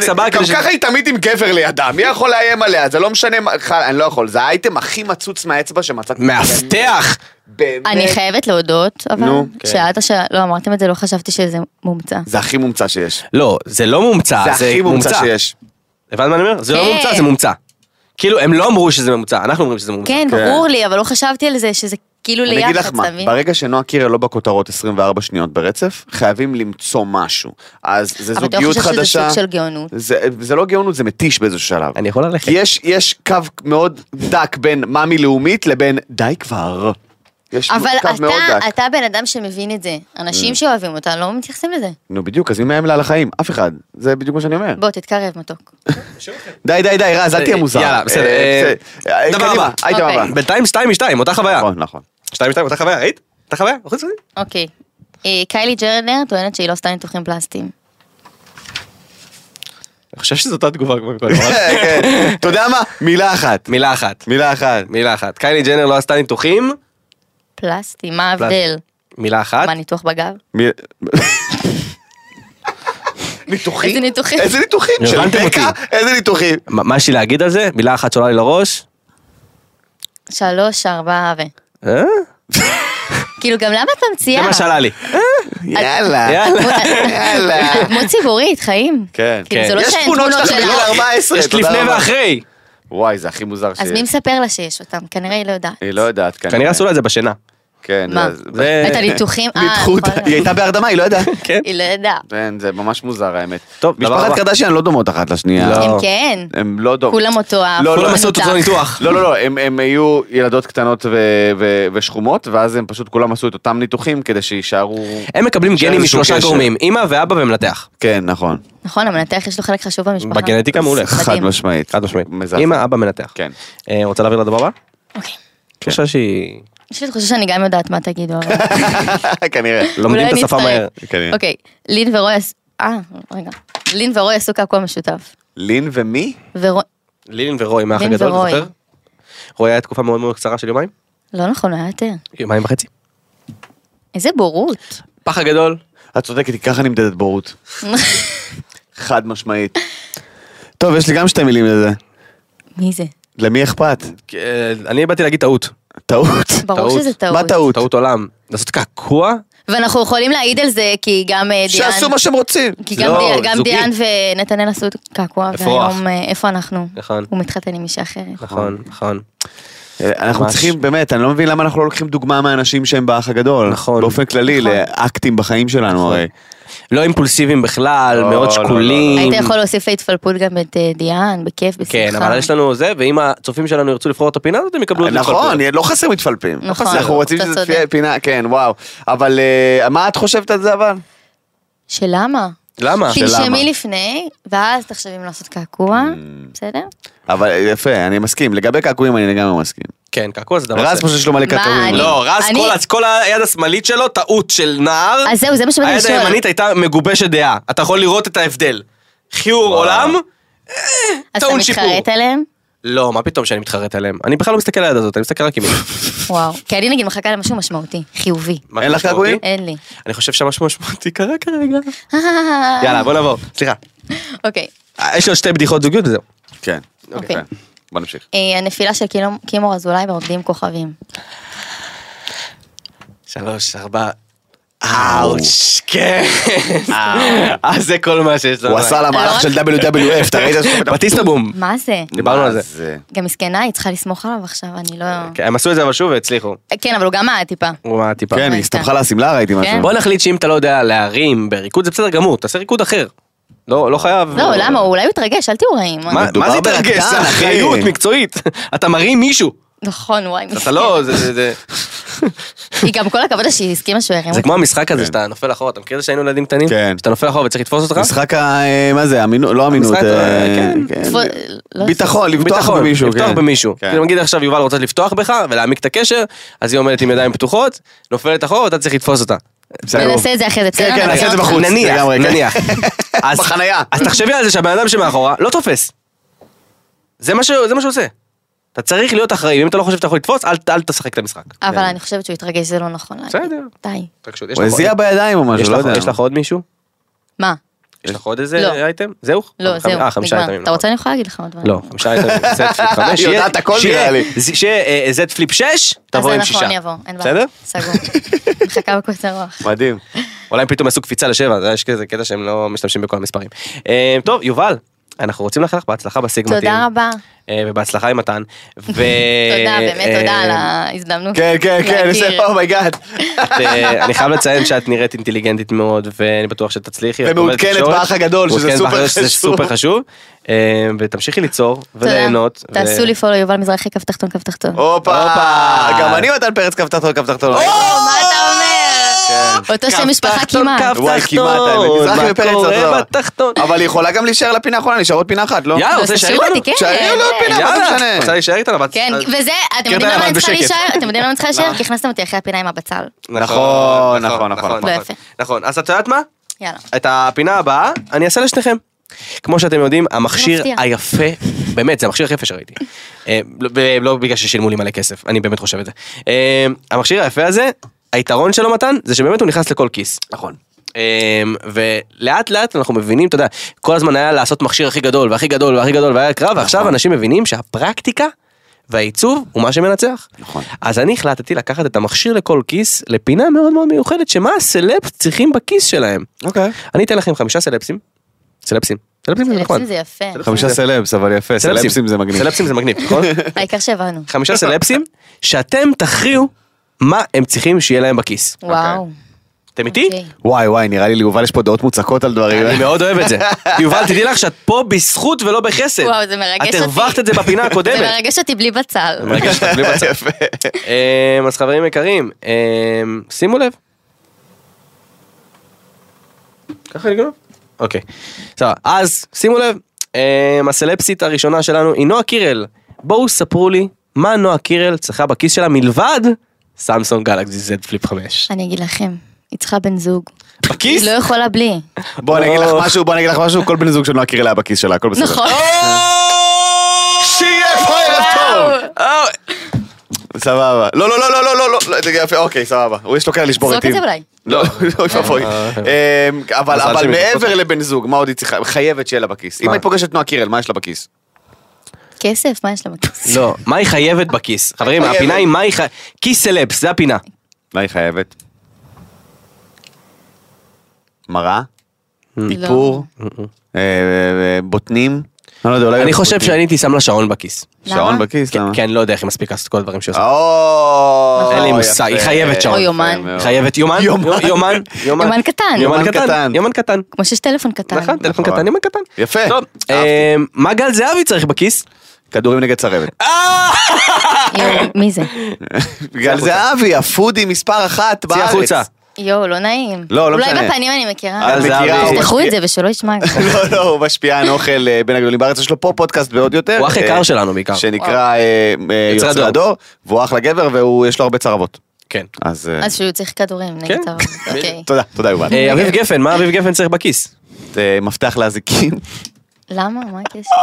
הבא. גם ככה היא תמיד עם גבר לידה, מי יכול לאיים עליה? זה לא משנה, אני לא יכול, זה האייטם הכי מצוץ מהאצבע שמצאתי. מאבטח! אני חייבת להודות, אבל שעד לא אמרתם את זה, לא חשבתי שזה מומצא. זה הכי מומצא שיש. לא, זה לא מומצא, זה הכי מומצא שיש. הבנת מה אני אומר? זה לא מומצא, זה מומצא. כאילו, הם לא אמרו שזה מומצא, אנחנו אומרים שזה מומצא. כן, ברור לי, אבל לא חשבתי על זה שזה... אני אגיד לך מה, ברגע שנועה קירל לא בכותרות 24 שניות ברצף, חייבים למצוא משהו. אז זה זוגיות חדשה. אבל אתה חושב שזה סוג של גאונות? זה לא גאונות, זה מתיש באיזשהו שלב. אני יכול ללכת. יש קו מאוד דק בין מאמי לאומית לבין די כבר. אבל אתה בן אדם שמבין את זה. אנשים שאוהבים אותה לא מתייחסים לזה. נו בדיוק, אז מי מהם לה על החיים? אף אחד. זה בדיוק מה שאני אומר. בוא תתקרב מתוק. די, רז, אל תהיה מוזר. יאללה, בסדר. דבר הבא. בינתיים 2-2, אותה חוויה. נכון. 2-2, אותה חוויה, ראית? אותה חוויה? אוקיי. קיילי ג'רנר טוענת שהיא לא עשתה ניתוחים פלסטיים. אני חושב שזאת התגובה כבר כבר. אתה יודע מה? מילה אחת. קיילי ג'רנר לא עשתה ניתוחים. פלסטי, מה ההבדל? מילה אחת. מה ניתוח בגב? ניתוחים? איזה ניתוחים? איזה ניתוחים? הבנתם אותי. איזה ניתוחים? מה שהיא להגיד על זה? מילה אחת שעולה לי לראש? 3, 4, ו... כאילו גם למה אתה מציעה? זה מה שעלה לי. יאללה. כמו ציבורית, חיים. כן. יש תמונות שלך בגיל 14. יש לפני ואחרי. וואי, זה הכי מוזר שיש. אז מי מספר לה שיש אותם? כנראה היא לא יודעת. היא לא יודעת, כנראה. כנראה עשו לה את זה בשינה. כן. מה? את הניתוחים? היא הייתה בהרדמה, היא לא יודעת. היא לא יודעת. זה ממש מוזר, האמת. משפחת קרדשיאן לא דומות אחת לשנייה. הם כן. הם לא דומות. כולם אותו אף. כולם עשו אותו ניתוח. לא, הם היו ילדות קטנות ושחומות, ואז הם פשוט כולם עשו את אותם ניתוחים כדי שישארו... הם מקבלים גנים מ3 גורמים, אמא ואבא ומנתח. כן, נכון. נכון, המנתח יש לו חלק חשוב במשפחה. בגנטיקה מעולה. חד משמעית. אמא, אבא מנתח. כן. רוצה להעביר לדבר הבא? אוקיי. תחושה שהיא... יש לי תחושה שאני גם יודעת מה תגידו. כנראה. לומדים את השפה מהר. אוקיי, לין ורוי... רגע. לין ורוי עשו קעקוע משותף. לין ומי? לין ורוי, מהאח הגדול, אתה זוכר? רוי היה תקופה מאוד מאוד קצרה של יומיים? לא נכון, היה יותר. יומיים וחצי. איזה בורות. פח הגדול. את צודקת, ככה נמדדת בורות. חד משמעית. טוב, יש לי גם 2 מילים לזה. מי זה? למי אכפת? אני באתי להגיד טעות. טעות. ברור שזה טעות. מה טעות? טעות עולם. לעשות קעקוע? ואנחנו יכולים להעיד על זה, כי גם דיאן... שעשו מה שהם רוצים. כי גם דיאן ונתנאל עשו קעקוע, והיום איפה אנחנו? נכון. הוא מתחתן עם אישה אחרת. נכון. אנחנו צריכים, באמת, אני לא מבין למה אנחנו לא לוקחים דוגמה מהאנשים שהם באח הגדול. נכון. באופן כללי, לאקטים בחיים שלנו הרי. לא אימפולסיביים בכלל, מאוד שקולים. היית יכול להוסיף להתפלפות גם את דיאן, בכיף, בשמחה. כן, אבל יש לנו זה, ואם הצופים שלנו ירצו לבחור את הפינה הזאת, הם יקבלו את התפלפות. נכון, לא חסר מתפלפים. אנחנו רוצים שזה תפייה פינה, כן, וואו. אבל מה את חושבת על זה אבל? שלמה? למה? תנשמי לפני, ואז תחשבים לעשות קעקוע, בסדר? אבל יפה, אני מסכים. לגבי קעקועים אני לגמרי מסכים. כן, קעקוע זה דבר רז פשוט שלא מלא קעקועים. לא, רז כל היד השמאלית שלו, טעות של נער. אז זהו, זה מה שבאתי לשאול. היד הימנית הייתה מגובשת דעה. אתה יכול לראות את ההבדל. חיור עולם, טעון שיפור. אז אתה מתחרט עליהם? לא, מה פתאום שאני מתחרט עליהם? אני בכלל לא מסתכל על היד הזאת, אני מסתכל רק עם מי. וואו, כי אני נגיד מחכה למשהו משמעותי, חיובי. אין לך קעקועים? אין לי. אני חושב שמשהו משמעותי קרה כרגע. יאללה, בוא נעבור. סליחה. אוקיי. יש לו 2 בדיחות זוגיות, זהו. כן. אוקיי. בוא נמשיך. הנפילה של קימור אזולאי ברוקדים כוכבים. 3, 4... אאוץ', כן. אז זה כל מה שיש לנו. הוא עשה למהלך של WWF, אתה ראית? בטיסטה בום. מה זה? דיברנו על זה. גם מסכנה, היא צריכה לסמוך עליו עכשיו, אני לא... הם עשו את זה אבל שוב והצליחו. כן, אבל הוא גם מהטיפה. הוא מהטיפה. כן, היא הסתמכה להסמלה, ראיתי משהו. בוא נחליט שאם אתה לא יודע להרים בריקוד, זה בסדר גמור, תעשה ריקוד אחר. לא חייב. לא, למה? אולי הוא התרגש, אל תהיו רעים. מה זה התרגש? זה אחריות מקצועית. אתה מרים מישהו. נכון, וואי. אתה לא, זה... היא גם כל הכבוד שהיא הסכימה שהוא הרים. זה כמו המשחק הזה שאתה נופל אחורה, אתה מכיר שהיינו ילדים קטנים? כן. שאתה נופל אחורה וצריך לתפוס אותך? משחק ה... מה זה? לא אמינות. ביטחון, לבטוח במישהו. לבטוח במישהו. כאילו נגיד עכשיו יובל רוצה לפתוח בך ולהעמיק את הקשר, אז היא עומדת עם ידיים פתוחות, נופלת אחורה ואתה צריך לתפוס אותה. ננסה את זה אחרי זה, בסדר? כן, ננסה את זה בחוץ. נניח. בחנייה. אז תחשבי על זה שהבן אדם שמאחורה לא תופס. זה מה שהוא עושה. אתה צריך להיות אחראי, אם אתה לא חושב שאתה יכול לתפוס, אל תשחק את המשחק. אבל אני חושבת שהוא התרגש, זה לא נכון. בסדר. די. הוא הזיע בידיים או משהו, לא יודע. יש לך עוד מישהו? מה? יש לך עוד איזה אייטם? זהו? לא, זהו. 5 אייטמים. אתה רוצה אני יכולה להגיד לך עוד דברים? לא, 5 אייטמים. Z Flip 5. היא יודעת הכל נראה לי. Z Flip 6, תבוא עם 6. אז זה נכון, יבוא. אין בעיה. בסדר? סגור. מחכה בקוצר רוח. מדהים. אולי פתאום עשו קפיצה ל7, יש כזה קטע שהם לא משתמשים בכל המספרים. טוב, יובל, אנחנו רוצים לאחל לך בהצלחה בסיגמה-טימס. תודה רבה. ובהצלחה עם מתן. תודה, באמת תודה על ההזדמנות. כן, אומייגאד. אני חייב לציין שאת נראית אינטליגנטית מאוד, ואני בטוח שתצליחי. ומעודכנת באח הגדול, שזה סופר חשוב. ותמשיכי ליצור וליהנות. תעשו לי פולו, יובל מזרחי, ___. הופה, גם אני מתן פרץ, ___. מה אתה אומר? אותו שם משפחה כמעט. וואי, כמעט, מזרחי ופרץ, אבל היא יכולה גם להישאר לפינה האחרונה, נשאר עוד פינה אחת, לא? יאללה, רוצה להישאר איתנו? שאיר לו עוד פינה, מה זה משנה? רוצה להישאר איתנו? כן, וזה, אתם יודעים למה אני צריכה להישאר? אתם יודעים למה אני צריכה להישאר? כי הכנסתם אותי אחרי הפינה עם הבצל. נכון, אז את יודעת מה? יאללה. את הפינה הבאה, אני אעשה לשניכם. כמו שאתם יודעים, המכשיר היפה, באמת, זה המכשיר הכי יפה שראיתי. לא בגלל ששילמו לי מלא כסף, אני באמת חושב את זה. המכשיר היפה הזה, היתרון שלו מתן, זה שבאמת הוא נכנס לכל כיס. נכון. ולאט לאט אנחנו מבינים, אתה יודע, כל הזמן היה לעשות מכשיר הכי גדול, והכי גדול, והכי גדול, והיה קרב, ועכשיו אנשים מבינים שהפרקטיקה והעיצוב הוא מה שמנצח. נכון. אז אני החלטתי לקחת את המכשיר לכל כיס, לפינה מאוד מאוד מיוחדת, שמה הסלפס צריכים בכיס שלהם. אוקיי. אני אתן לכם 5 סלפסים. סלפסים זה יפה. 5 סלפס, אבל יפה. סלפסים זה מגניב. סלפסים זה מגניב, נכון? העיקר שהבנו. 5 סלפסים, שאתם תכריעו מה הם צריכים שיהיה להם בכיס. וואו. אתם איתי? וואי וואי, נראה לי ליובל יש פה דעות מוצקות על דברים. אני מאוד אוהב את זה. יובל, תדעי לך שאת פה בזכות ולא בחסד. וואו, זה מרגש אותי. את הרווחת את זה בפינה הקודמת. זה מרגש אותי בלי בצל. יפה. אז חברים יקרים, שימו לב. ככה נגנוב? אוקיי. סבבה, אז שימו לב, הסלפסית הראשונה שלנו היא נועה קירל. בואו ספרו לי מה נועה קירל צריכה בכיס שלה מלבד סמסונג גלקסי זד פליפ 5. אני אגיד לכם. היא צריכה בן זוג. בכיס? היא לא יכולה בלי. בוא נגיד לך משהו, כל בן זוג שלנו הכיר אליה בכיס שלה, הכל בסדר. נכון. שיהיה פה ערב טוב! סבבה. לא, לא, לא, לא, לא, לא, לא, יפה, אוקיי, סבבה. יש לו כאלה לשבור איתי. זרוק את זה אולי. לא, אבל מעבר לבן זוג, מה עוד היא צריכה? חייבת שיהיה לה בכיס. אם היית פוגשת נועה קירל, מה יש לה בכיס? כסף, מה יש לה בכיס? לא, מה היא חייבת בכיס? חברים, הפינה היא מה היא חייבת. כיס סלפס, זה הפינה. מה היא חייבת? מראה, איפור, בוטנים. אני חושב שאני הייתי שם לה שעון בכיס. שעון בכיס? כי אני לא יודע איך היא מספיקה לעשות כל הדברים שעושה. היא חייבת שעון. או יומן. יומן? יומן. יומן קטן. יומן קטן. כמו שיש טלפון קטן. נכון, טלפון קטן, יומן קטן. יפה. מה גל זהבי צריך בכיס? כדורים נגד צרבת. מי זה? גל זהבי, הפודי מספר 1 בארץ. צי החוצה. יו, לא נעים. אולי בפנים אני מכירה. תפתחו את זה ושלא ישמע. לא, לא, הוא משפיען אוכל בין הגדולים בארץ. יש לו פה פודקאסט בעוד יותר. הוא אח יקר שלנו בעיקר. שנקרא יוצרי הדור. והוא אחלה גבר ויש לו הרבה צרבות. כן. אז שהוא צריך כדורים נגד צרבות. תודה, תודה יובל. אביב גפן, מה אביב גפן צריך בכיס? מפתח להזיקים. למה? מה הקשר?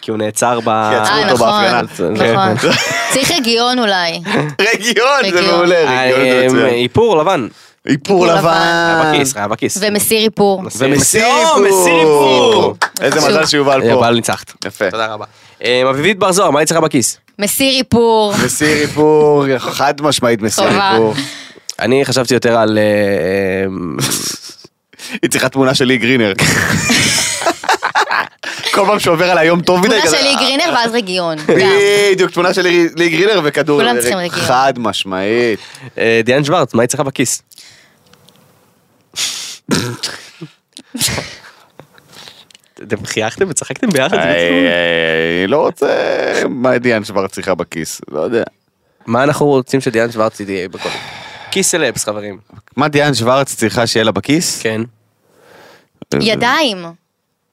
כי הוא נעצר ב... נכון, נכון. צריך רגיון אולי. רגיון, זה מעולה. איפור לבן. איפור לבן. היה בכיס. ומסיר איפור. ומסיר איפור. איזה מזל שיובל פה. יובל ניצחת. יפה. תודה רבה. אביבית בר זוהר, מה היא צריכה בכיס? מסיר איפור. חד משמעית מסיר איפור. אני חשבתי יותר על... היא צריכה תמונה שלי גרינר. כל פעם שעובר על היום טוב מדי. תמונה של ליה גרינר ואז רגיון. בדיוק, תמונה של ליה גרינר וכדור. כולם צריכים רגיון. חד משמעית. דיאן שוורץ, מה היא צריכה בכיס? אתם חייכתם וצחקתם ביחד? אני לא רוצה... מה דיאן שוורץ צריכה בכיס? לא יודע. מה אנחנו רוצים שדיאן שוורץ יהיה בכל? כיס סלפס, חברים. מה דיאן שוורץ צריכה שיהיה לה בכיס? כן. ידיים.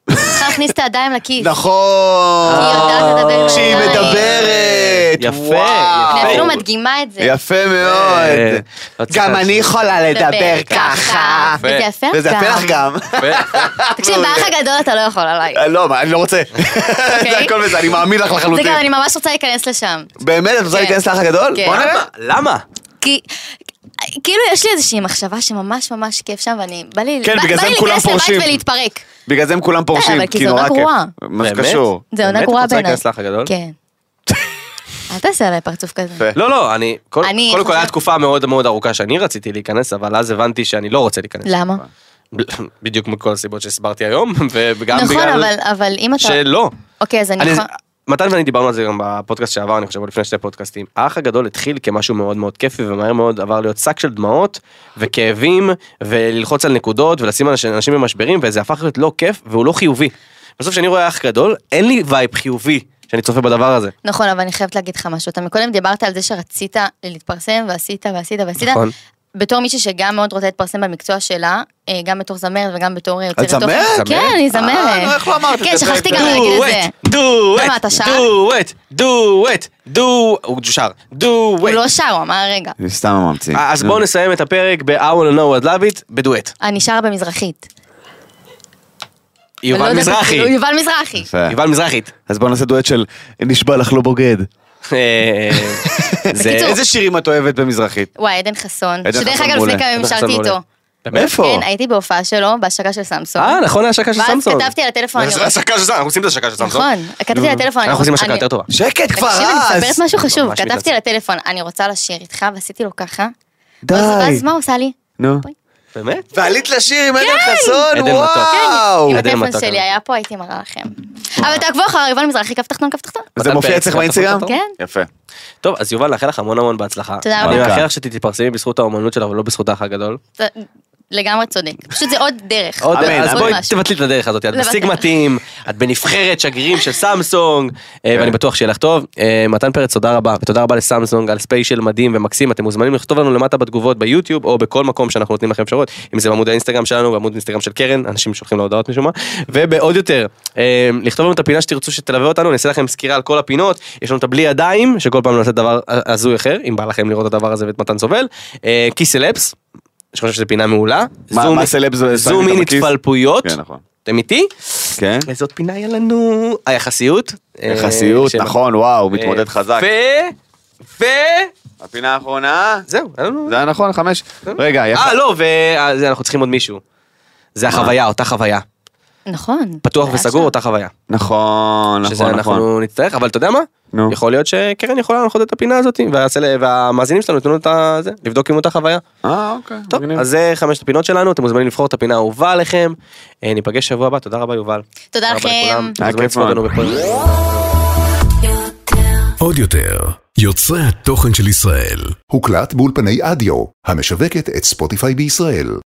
צריכה להכניס את הידיים לכיס. נכון. כשהיא מדברת. יפה. אני אפילו מדגימה את זה. יפה מאוד. גם אני יכולה לדבר ככה. וזה יפה לך גם. וזה יפה לך גם. תקשיב, באח הגדול אתה לא יכול עליי. לא, אני לא רוצה. זה הכל וזה, אני מאמין לך לחלוטין. זה גם, אני ממש רוצה להיכנס לשם. באמת, את רוצה להיכנס לאח הגדול? למה? כי... כאילו יש לי איזושהי מחשבה שממש ממש כיף שם, ואני, בא לי להיכנס לבית ולהתפרק. בגלל זה הם כולם פורשים. אבל כי זה עונה גרועה. מה שקשור. זה עונה גרועה בעיניי. באמת? רוצה להיכנס לך הגדול? כן. אל תעשה עליי פרצוף כזה. לא, לא, אני... קודם כל היה תקופה מאוד מאוד ארוכה שאני רציתי להיכנס, אבל אז הבנתי שאני לא רוצה להיכנס. למה? בדיוק מכל הסיבות שהסברתי היום, וגם בגלל... נכון, אבל אם אתה... שלא. אוקיי, אז אני... מתן ואני דיברנו על זה גם בפודקאסט שעבר, אני חושב, לפני 2 פודקאסטים. האח הגדול התחיל כמשהו מאוד מאוד כיפי, ומהר מאוד עבר להיות שק של דמעות, וכאבים, וללחוץ על נקודות, ולשים אנשים במשברים, וזה הפך להיות לא כיף, והוא לא חיובי. בסוף שאני רואה האח גדול, אין לי וייב חיובי, שאני צופה בדבר הזה. נכון, אבל אני חייבת להגיד לך משהו. אתה מקודם דיברת על זה שרצית להתפרסם, ועשית. נכון. בתור מישהי שגם מאוד רוצה להתפרסם במקצוע שלה, גם בתור זמרת וגם בתור... את זמרת? כן, אני זמרת. איך לא אמרת? כן, שכחתי גם להגיד את זה. למה, אתה שר? הוא שר. הוא לא שר, הוא אמר רגע. זה סתם הממציא. אז בואו נסיים את הפרק ב-I want to know what love it, בדואט. אני שרה במזרחית. יובל מזרחי. יובל מזרחית. אז בואו נעשה דואט של נשבע לך לא בוגד. איזה שירים את אוהבת במזרחית? וואי, עדן חסון, שדרך אגב לפני כמה ימים שרתי איתו. איפה? כן, הייתי בהופעה שלו, בהשקה של סמסונג. נכון, ההשקה של סמסונג. ואז כתבתי על הטלפון. השקה של סמסונג, אנחנו עושים את השקה של סמסונג. נכון, כתבתי על הטלפון. אנחנו עושים השקה יותר טובה. שקט כבר, רז! אני מספרת משהו חשוב, כתבתי על הטלפון, אני רוצה לשיר איתך, ועשיתי לו ככה. די. ואז מה הוא עושה לי? נו. באמת? ועלית לשיר עם עדן חסון, וואו! עם הטלפון שלי היה פה, הייתי מראה לכם. אבל תעקבו אחר, יובל מזרחי, כף תחתון, כף תחתון. זה מופיע אצלך באינסטגרם? כן. יפה. טוב, אז יובל, לאחל לך המון המון בהצלחה. תודה רבה. אני מאחל לך שתתפרסמי בזכות האומנות שלך, ולא בזכות האח הגדול. לגמרי צודק. פשוט זה עוד דרך. אז בואי תבטלי את הדרך הזאת. את בסיגמטים, את בנבחרת שגרירים של סמסונג, ואני בטוח שיהיה לך טוב. מתן פרץ, תודה רבה. ותודה רבה לסמסונג על ספיישל מדהים ומקסים. אתם מוזמנים לכתוב לנו למטה בתגובות ביוטיוב, או בכל מקום שאנחנו נותנים לכם אפשרות. אם זה בעמוד האינסטגרם שלנו, בעמוד האינסטגרם של קרן, אנשים שולחים לה הודעות משום מה. ובעוד יותר, לכתוב לנו את הפינה שתרצו שתלווה אותנו, נעשה לכם סקירה על כל הפינות. יש לנו את בלי ידיים, שכל פעם נעשה דבר הזוי אחר, אם בא לכם לראות את הדבר הזה ואת מתן סובל. כיסלפס. אני חושב שזה פינה מעולה. זום אין התפלפויות. כן, נכון. אתם איתי? כן. וזאת פינה היה לנו... היחסיות. יחסיות, נכון, וואו, מתמודד חזק. הפינה האחרונה... זהו, זה היה נכון, 5. רגע, יפה. לא, ואנחנו צריכים עוד מישהו. זה החוויה, אותה חוויה. נכון. פתוח וסגור, אותה חוויה. נכון. שזה אנחנו נצטרך, אבל אתה יודע מה? יכול להיות שקרן יכולה לנחות את הפינה הזאת, והמאזינים שלנו יתנו את זה, לבדוק עם אותה חוויה. אוקיי. טוב, אז זה 5 הפינות שלנו, אתם מוזמנים לבחור את הפינה האהובה עליכם, ניפגש שבוע הבא, תודה רבה יובל. תודה לכם. עוד יותר, יוצרי התוכן של ישראל, הוקלט באולפני אדיו, המשווקת את ספוטיפיי בישראל.